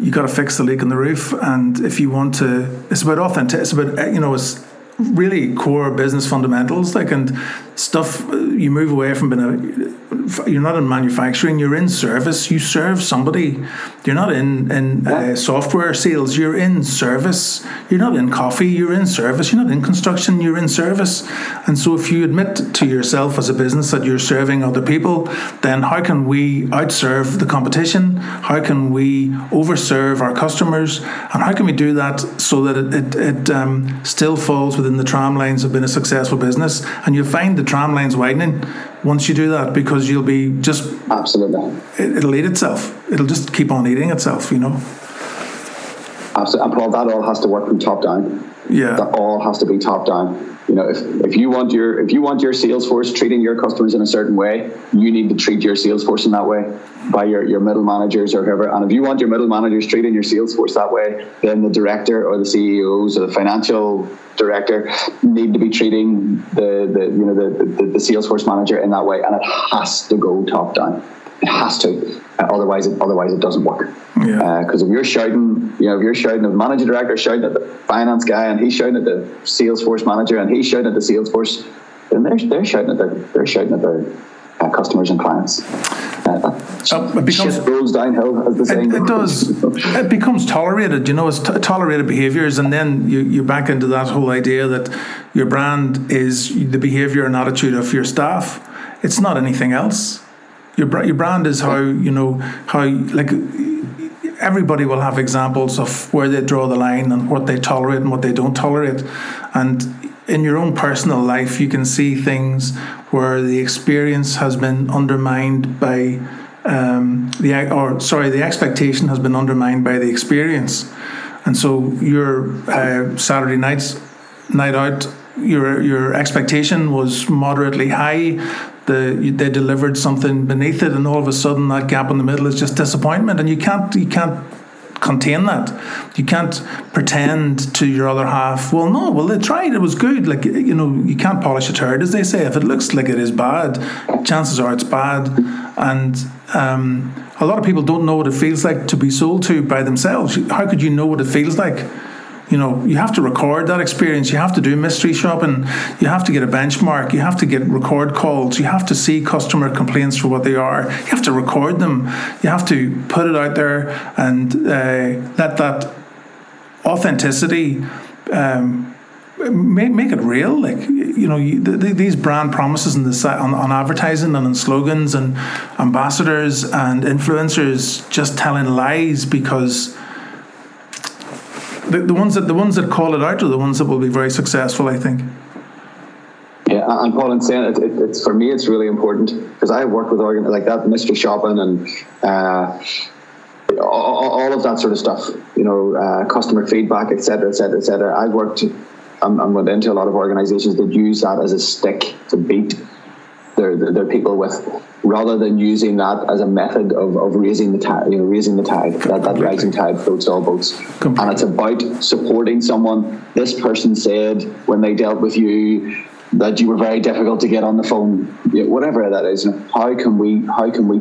you got to fix the leak in the roof. And if you want to, it's about authenticity. It's about, you know, it's really core business fundamentals, like, and stuff. You move away from you're not in manufacturing, you're in service. You serve somebody. You're not in software sales, you're in service. You're not in coffee, you're in service. You're not in construction, you're in service. And so if you admit to yourself as a business that you're serving other people, then how can we outserve the competition? How can we overserve our customers? And how can we do that so that it still falls within the tram lines of being a successful business? And you'll find the tram lines widening once you do that, because you'll be just... Absolutely. It'll eat itself. It'll just keep on eating itself, you know. Absolutely. And Paul, that all has to work from top down. Yeah. That all has to be top down. You know, if you want your sales force treating your customers in a certain way, you need to treat your sales force in that way by your middle managers or whoever. And if you want your middle managers treating your sales force that way, then the director or the CEOs or the financial director need to be treating the sales force manager in that way, and it has to go top down. It has to, otherwise it doesn't work. Because if you're shouting, if the managing director shouting at the finance guy, and he's shouting at the sales force manager, and he's shouting at the sales force, then they're shouting at their customers and clients. It rolls downhill, as the saying goes. It does. It becomes tolerated, you know. It's tolerated behaviours, and then you're back into that whole idea that your brand is the behaviour and attitude of your staff. It's not anything else. Your brand is how everybody will have examples of where they draw the line and what they tolerate and what they don't tolerate. And in your own personal life, you can see things where the experience has been undermined by the expectation has been undermined by the experience. And so your Saturday night out, your expectation was moderately high. They delivered something beneath it, and all of a sudden that gap in the middle is just disappointment, and you can't contain that. You can't pretend to your other half, well they tried, it was good. Like, you know, you can't polish a turd, as they say. If it looks like it is bad, chances are it's bad. And a lot of people don't know what it feels like to be sold to by themselves. How could you know what it feels like? You know, you have to record that experience. You have to do mystery shopping. You have to get a benchmark. You have to get record calls. You have to see customer complaints for what they are. You have to record them. You have to put it out there and let that authenticity make it real. Like, you know, these brand promises on advertising and in slogans and ambassadors and influencers just telling lies, because... The ones that call it out are the ones that will be very successful, I think. Yeah, and Paul and Sam, it's for me, it's really important, because I work with like that, mystery shopping and all of that sort of stuff. You know, customer feedback, etc., etc., etc. I've worked, I'm went into a lot of organisations that use that as a stick to beat their people with, rather than using that as a method of raising the tide. You know, raising the tide, that rising tide floats all boats. And it's about supporting someone. This person said when they dealt with you that you were very difficult to get on the phone, you know, whatever that is. How can we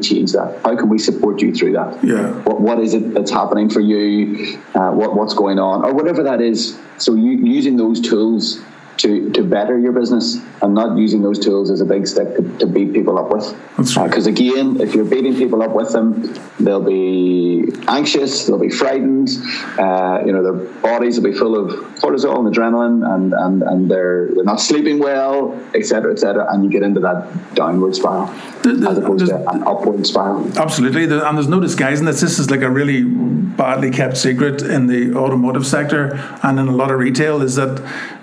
change that? How can we support you through that? Yeah. What is it that's happening for you? What's going on, or whatever that is? So using those tools to better your business, and not using those tools as a big stick to beat people up with. Because again, if you're beating people up with them, they'll be anxious, they'll be frightened, their bodies will be full of cortisol and adrenaline, and they're not sleeping well, et cetera, and you get into that downward spiral as opposed to an upward spiral. Absolutely, and there's no disguising this. This is like a really badly kept secret in the automotive sector and in a lot of retail, is that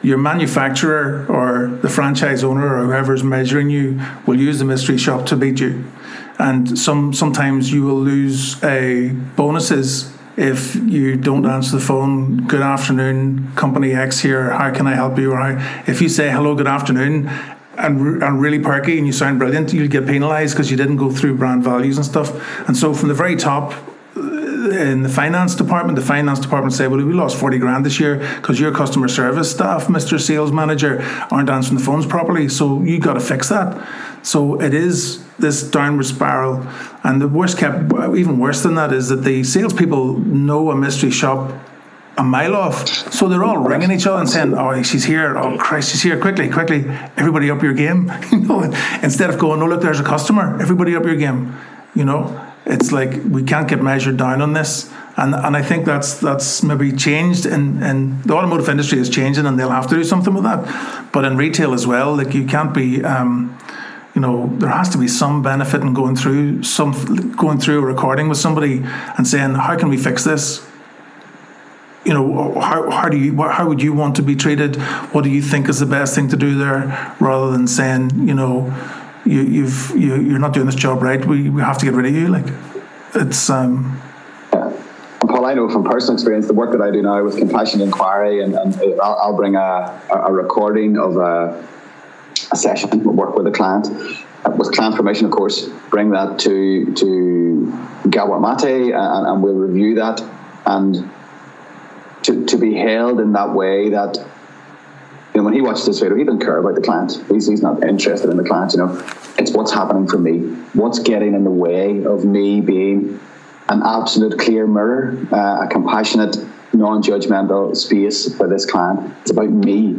your manufacturer or the franchise owner or whoever's measuring you will use the mystery shop to beat you, and sometimes you will lose bonuses if you don't answer the phone. Good afternoon, company X here, how can I help you? Or if you say hello, good afternoon, and really perky and you sound brilliant, you'll get penalized because you didn't go through brand values and stuff. And so from the very top in the finance department say, well, we lost 40 grand this year because your customer service staff, Mr. Sales Manager, aren't answering the phones properly, so you got to fix that. So it is this downward spiral, and the worst kept, even worse than that, is that the salespeople know a mystery shop a mile off, so they're all ringing each other and saying, oh, she's here, oh Christ, she's here, quickly, everybody up your game. Instead of going, oh look, there's a customer, everybody up your game. It's like we can't get measured down on this, and I think that's maybe changed, and the automotive industry is changing, and they'll have to do something with that. But in retail as well, like you can't be, there has to be some benefit in going through a recording with somebody and saying, how can we fix this? How would you want to be treated? What do you think is the best thing to do there? Rather than saying, You're not doing this job right. We have to get rid of you. Paul, I know from personal experience, the work that I do now with Compassionate Inquiry, and I'll bring a recording of a session, work with a client, with client permission, of course. Bring that to Gabor Maté, and we'll review that. And to be held in that way that, when he watches this video, he doesn't care about the client. He's not interested in the client. It's what's happening for me, what's getting in the way of me being an absolute clear mirror, a compassionate, non-judgmental space for this client. It's about me.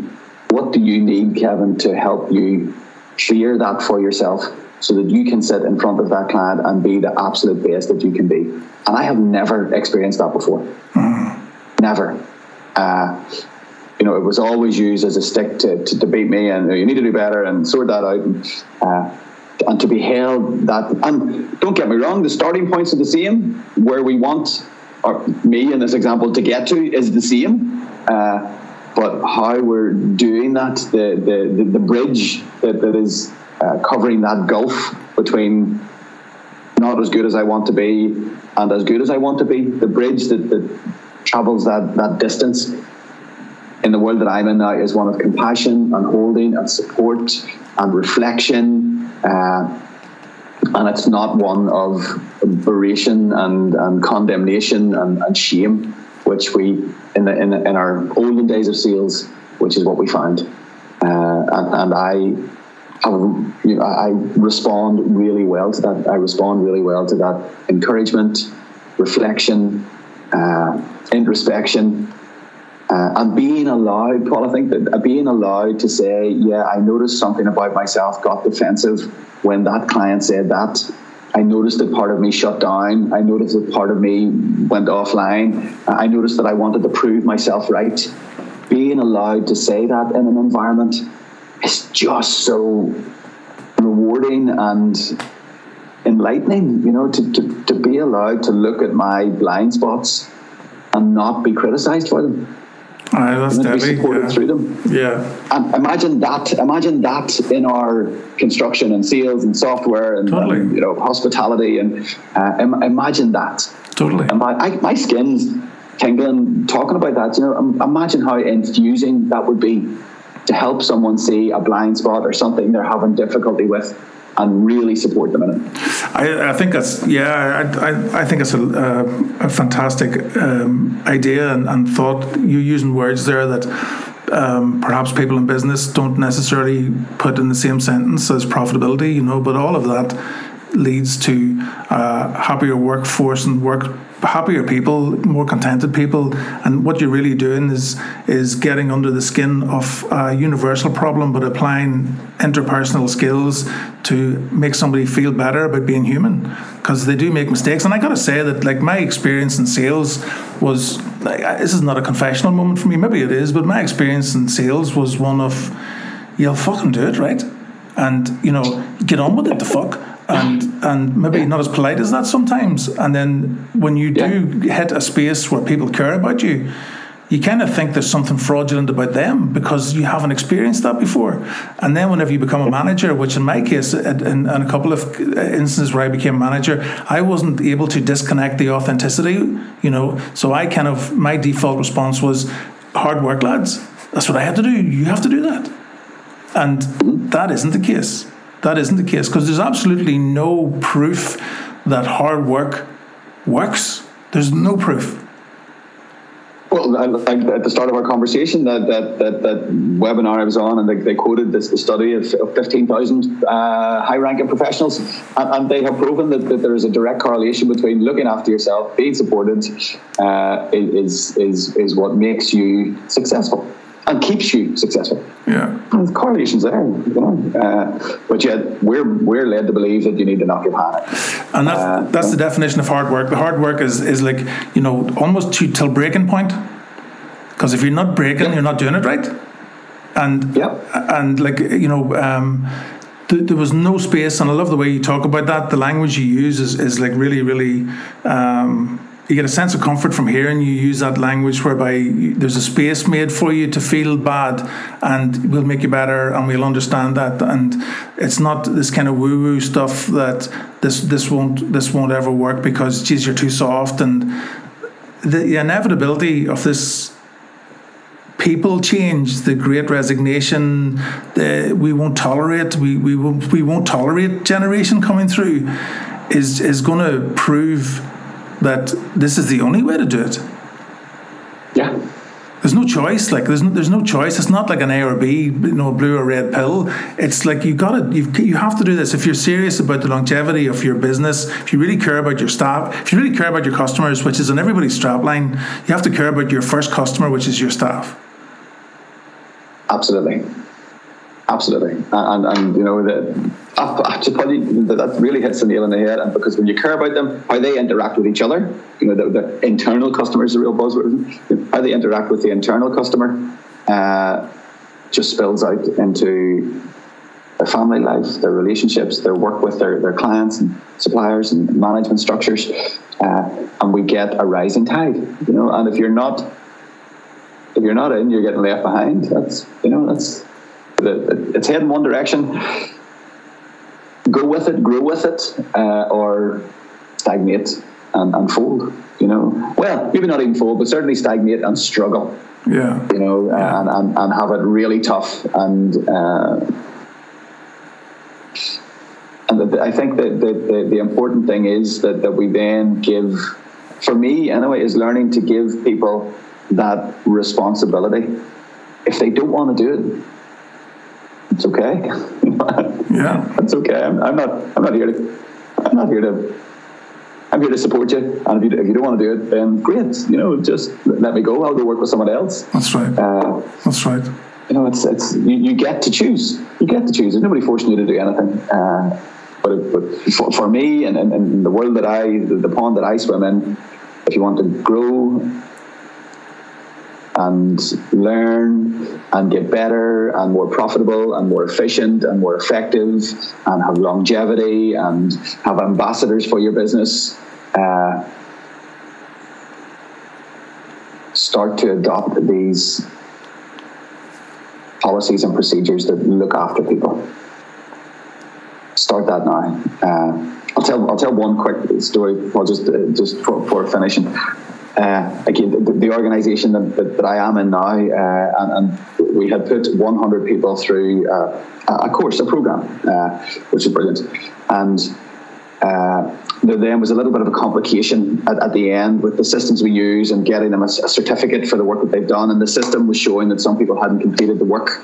What do you need, Kevin, to help you clear that for yourself, so that you can sit in front of that client and be the absolute best that you can be? And I have never experienced that before. Never. It was always used as a stick to beat me, and you need to do better and sort that out, and to be held that. And don't get me wrong, the starting points are the same. Where we want, or me in this example, to get to is the same, but how we're doing that, the bridge that is covering that gulf between not as good as I want to be and as good as I want to be, the bridge that travels that distance. In the world that I'm in now is one of compassion and holding and support and reflection, and it's not one of beration and condemnation and shame, which we in our olden days of sales, which is what we found. And I respond really well to that. I respond really well to that encouragement, reflection, introspection. And being allowed, Paul, I think that being allowed to say, yeah, I noticed something about myself got defensive when that client said that. I noticed that part of me shut down. I noticed that part of me went offline. I noticed that I wanted to prove myself right. Being allowed to say that in an environment is just so rewarding and enlightening, to be allowed to look at my blind spots and not be criticised for them. That's and be supported through them. Yeah. And imagine that in our construction and sales and software and totally. Hospitality and imagine that. Totally. And my skin's tingling talking about that. Imagine how infusing that would be to help someone see a blind spot or something they're having difficulty with, and really support them in it. I think that's I think it's a fantastic idea and thought. You're using words there that perhaps people in business don't necessarily put in the same sentence as profitability, but all of that leads to happier workforce and happier people, more contented people. And what you're really doing is getting under the skin of a universal problem, but applying interpersonal skills to make somebody feel better about being human, because they do make mistakes. And I gotta say that, like, my experience in sales was, this is not a confessional moment for me, maybe it is, but my experience in sales was one of, you'll fucking do it, right? And, you know, get on with it, the fuck. And maybe not as polite as that sometimes. And then when you do hit a space where people care about you, you kind of think there's something fraudulent about them because you haven't experienced that before. And then whenever you become a manager, which in my case, in a couple of instances where I became manager, I wasn't able to disconnect the authenticity, you know. So I kind of, my default response was, hard work, lads. That's what I had to do. You have to do that. And that isn't the case. That isn't the case, because there's absolutely no proof that hard work works. There's no proof. Well, at the start of our conversation, that webinar I was on, and they quoted this, the study of 15,000 high-ranking professionals, and they have proven that there is a direct correlation between looking after yourself, being supported, is what makes you successful. And keeps you successful. Yeah, and the correlation's there, you know. But yet we're led to believe that you need to knock your hand out. And that's the definition of hard work. The hard work is like, you know, almost till breaking point. Because if you're not breaking, you're not doing it right. And and like, you know, there was no space. And I love the way you talk about that. The language you use is like really, really. You get a sense of comfort from hearing you use that language, whereby there's a space made for you to feel bad, and we'll make you better, and we'll understand that. And it's not this kind of woo-woo stuff that this won't ever work because, geez, you're too soft. And the inevitability of this people change, the great resignation, we won't tolerate generation coming through is going to prove that this is the only way to do it. Yeah. There's no choice. Like there's no choice. It's not like an A or B, you know, blue or red pill. It's like you have to do this if you're serious about the longevity of your business. If you really care about your staff, if you really care about your customers, which is on everybody's strapline, you have to care about your first customer, which is your staff. Absolutely. Absolutely, and you know that really hits the nail on the head. And because when you care about them, how they interact with each other, you know, the internal customer is a real buzzword. How they interact with the internal customer just spills out into their family life, their relationships, their work with their clients and suppliers and management structures, and we get a rising tide. You know, and if you're not in, you're getting left behind. That's. It's heading one direction. Go with it, grow with it, or stagnate and fold. You know, well, maybe not even fold, but certainly stagnate and struggle. Yeah, you know, and have it really tough. And I think that the important thing is that we then give. For me, anyway, is learning to give people that responsibility. If they don't want to do it, it's okay. Yeah, it's okay. I'm here to support you. And if you don't want to do it, then great. You know, just let me go. I'll go work with someone else. That's right. That's right. You know, it's you get to choose. You get to choose. There's nobody forcing you to do anything. But for me and the world that the pond that I swim in, if you want to grow and learn and get better and more profitable and more efficient and more effective and have longevity and have ambassadors for your business, start to adopt these policies and procedures that look after people. Start that now. I'll tell one quick story, Paul, just for finishing. Again, the organization that I am in now, and we had put 100 people through a course, a program, which is brilliant. And there then was a little bit of a complication at the end with the systems we use and getting them a certificate for the work that they've done. And the system was showing that some people hadn't completed the work.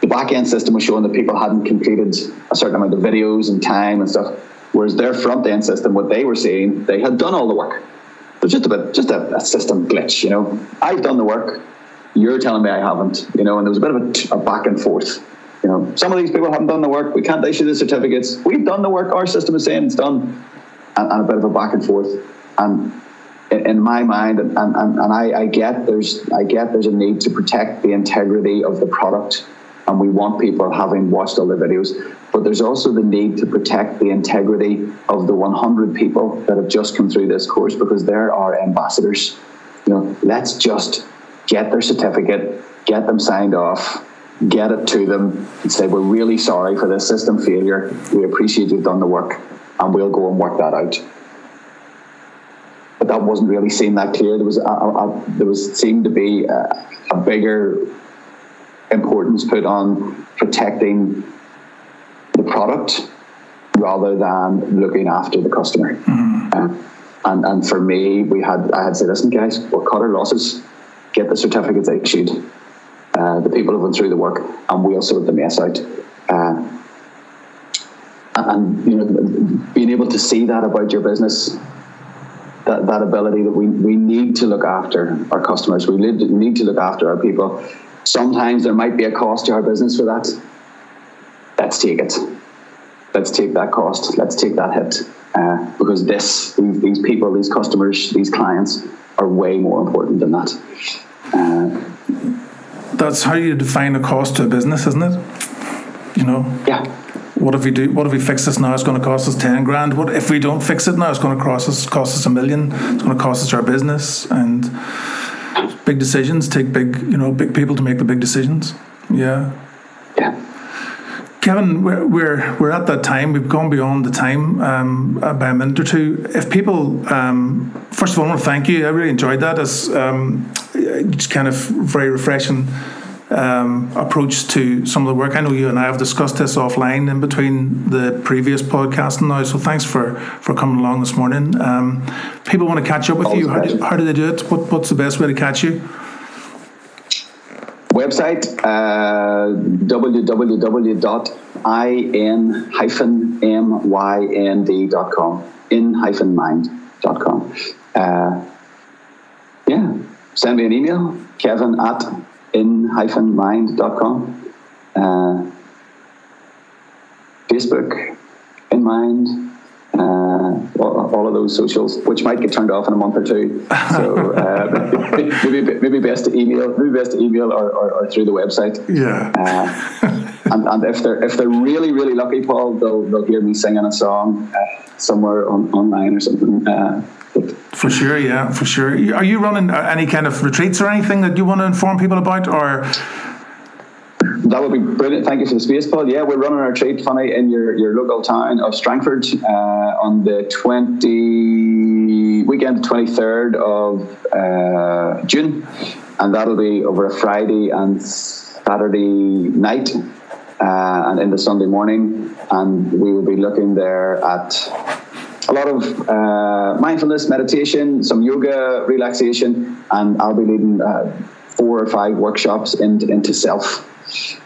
The back end system was showing that people hadn't completed a certain amount of videos and time and stuff. Whereas their front end system, what they were seeing, they had done all the work. But just a system glitch, you know. I've done the work. You're telling me I haven't, you know. And there was a bit of a back and forth. You know, some of these people haven't done the work. We can't issue the certificates. We've done the work. Our system is saying it's done. And a bit of a back and forth. And in my mind, I get there's a need to protect the integrity of the product. And we want people, having watched all the videos, but there's also the need to protect the integrity of the 100 people that have just come through this course, because they're our ambassadors. You know, let's just get their certificate, get them signed off, get it to them, and say, we're really sorry for this system failure. We appreciate you've done the work, and we'll go and work that out. But that wasn't really seen that clear. There seemed to be a bigger importance put on protecting the product rather than looking after the customer. Mm-hmm. And for me, I had said, listen, guys, we'll cut our losses, get the certificates issued. The people have went through the work, and we'll sort the mess out. And you know, being able to see that about your business, that ability that we need to look after our customers, we need to look after our people. Sometimes there might be a cost to our business for that. Let's take it. Let's take that cost. Let's take that hit. Because these people, these customers, these clients are way more important than that. That's how you define a cost to a business, isn't it? You know? Yeah. What if we fix this now? It's going to cost us 10 grand. What if we don't fix it now? It's going to cost us $1 million. It's going to cost us our business. And big decisions take big people to make the big decisions. Yeah. Kevin, we're at that time. We've gone beyond the time by a minute or two. If people, first of all, I want to thank you. I really enjoyed that. It's just kind of very refreshing approach to some of the work. I know you and I have discussed this offline in between the previous podcast and now, so thanks for coming along this morning. People want to catch up with you. How do they do it? What's the best way to catch you? Website, www.in-mynd.com, in-mind.com. Send me an email, kevin@in-mind.com. Facebook, InMind, all of those socials, which might get turned off in a month or two. So maybe best to email or through the website. Yeah. And if they're really, really lucky, Paul, they'll hear me singing a song somewhere online or something. For sure, yeah, for sure. Are you running any kind of retreats or anything that you want to inform people about, or? That would be brilliant. Thank you for the space, Paul. Yeah, we're running a retreat, funny, in your local town of Strangford on the weekend, 23rd of June, and that'll be over a Friday and Saturday night, and into Sunday morning, and we will be looking there at a lot of mindfulness, meditation, some yoga, relaxation, and I'll be leading 4 or 5 workshops into self.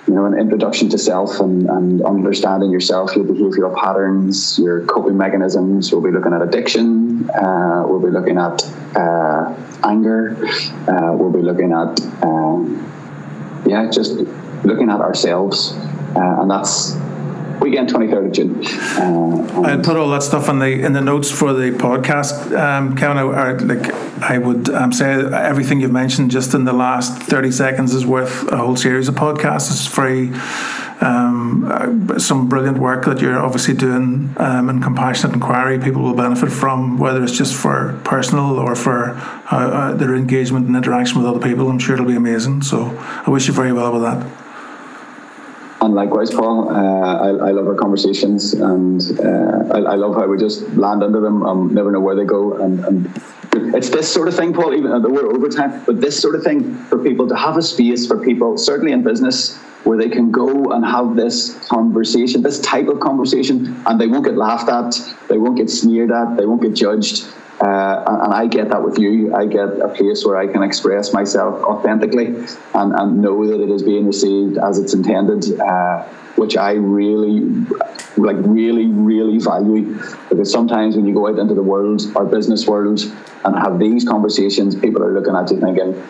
You know, an introduction to self and understanding yourself, your behavioral patterns, your coping mechanisms. We'll be looking at addiction. We'll be looking at anger. We'll be looking at, just looking at ourselves. And that's weekend, 23rd of June. I put all that stuff in the notes for the podcast, Kevin. I would say everything you've mentioned just in the last 30 seconds is worth a whole series of podcasts. It's free. Some brilliant work that you're obviously doing in Compassionate Inquiry, people will benefit from, whether it's just for personal or for their engagement and interaction with other people. I'm sure it'll be amazing. So I wish you very well with that. And likewise, Paul, I love our conversations, and I love how we just land under them. Never know where they go, and it's this sort of thing, Paul. Even though we're over time, but this sort of thing for people to have a space for people, certainly in business, where they can go and have this conversation, this type of conversation, and they won't get laughed at, they won't get sneered at, they won't get judged. And I get that with you. I get a place where I can express myself authentically and know that it is being received as it's intended, which I really value. Because sometimes when you go out into the world, our business world, and have these conversations, people are looking at you thinking,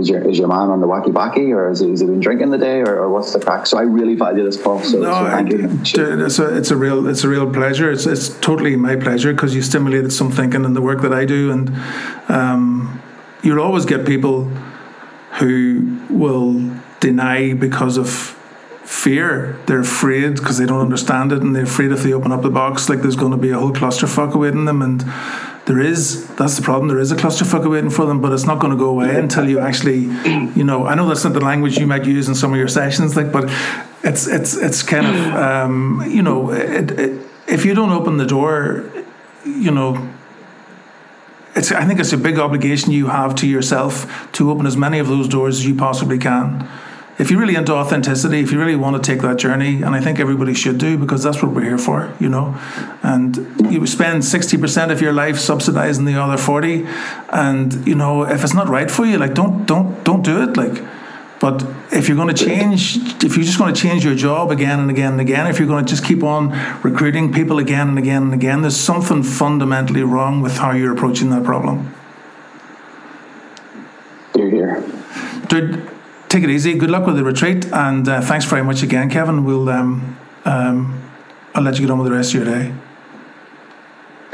Is your man on the wacky-backy, or has he been drinking the day, or what's the crack? So I really value this, Paul. It's a real pleasure. It's totally my pleasure, because you stimulated some thinking in the work that I do, and you'll always get people who will deny because of fear. They're afraid because they don't understand it, and they're afraid if they open up the box, like there's going to be a whole clusterfuck awaiting them, and that's the problem. There is a clusterfuck awaiting for them, but it's not going to go away until you actually, I know that's not the language you might use in some of your sessions, but it's kind of, if you don't open the door, I think it's a big obligation you have to yourself to open as many of those doors as you possibly can. If you're really into authenticity, if you really want to take that journey, and I think everybody should do, because that's what we're here for, and you spend 60% of your life subsidizing the other 40, and if it's not right for you, don't do it. But if you're going to change, if you're just going to change your job again and again and again, if you're going to just keep on recruiting people again and again and again, there's something fundamentally wrong with how you're approaching that problem. You're here, dude. Take it easy. Good luck with the retreat, and thanks very much again, Kevin. We'll I'll let you get on with the rest of your day.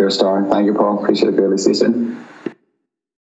You're a star. Thank you, Paul. Appreciate it. See you soon.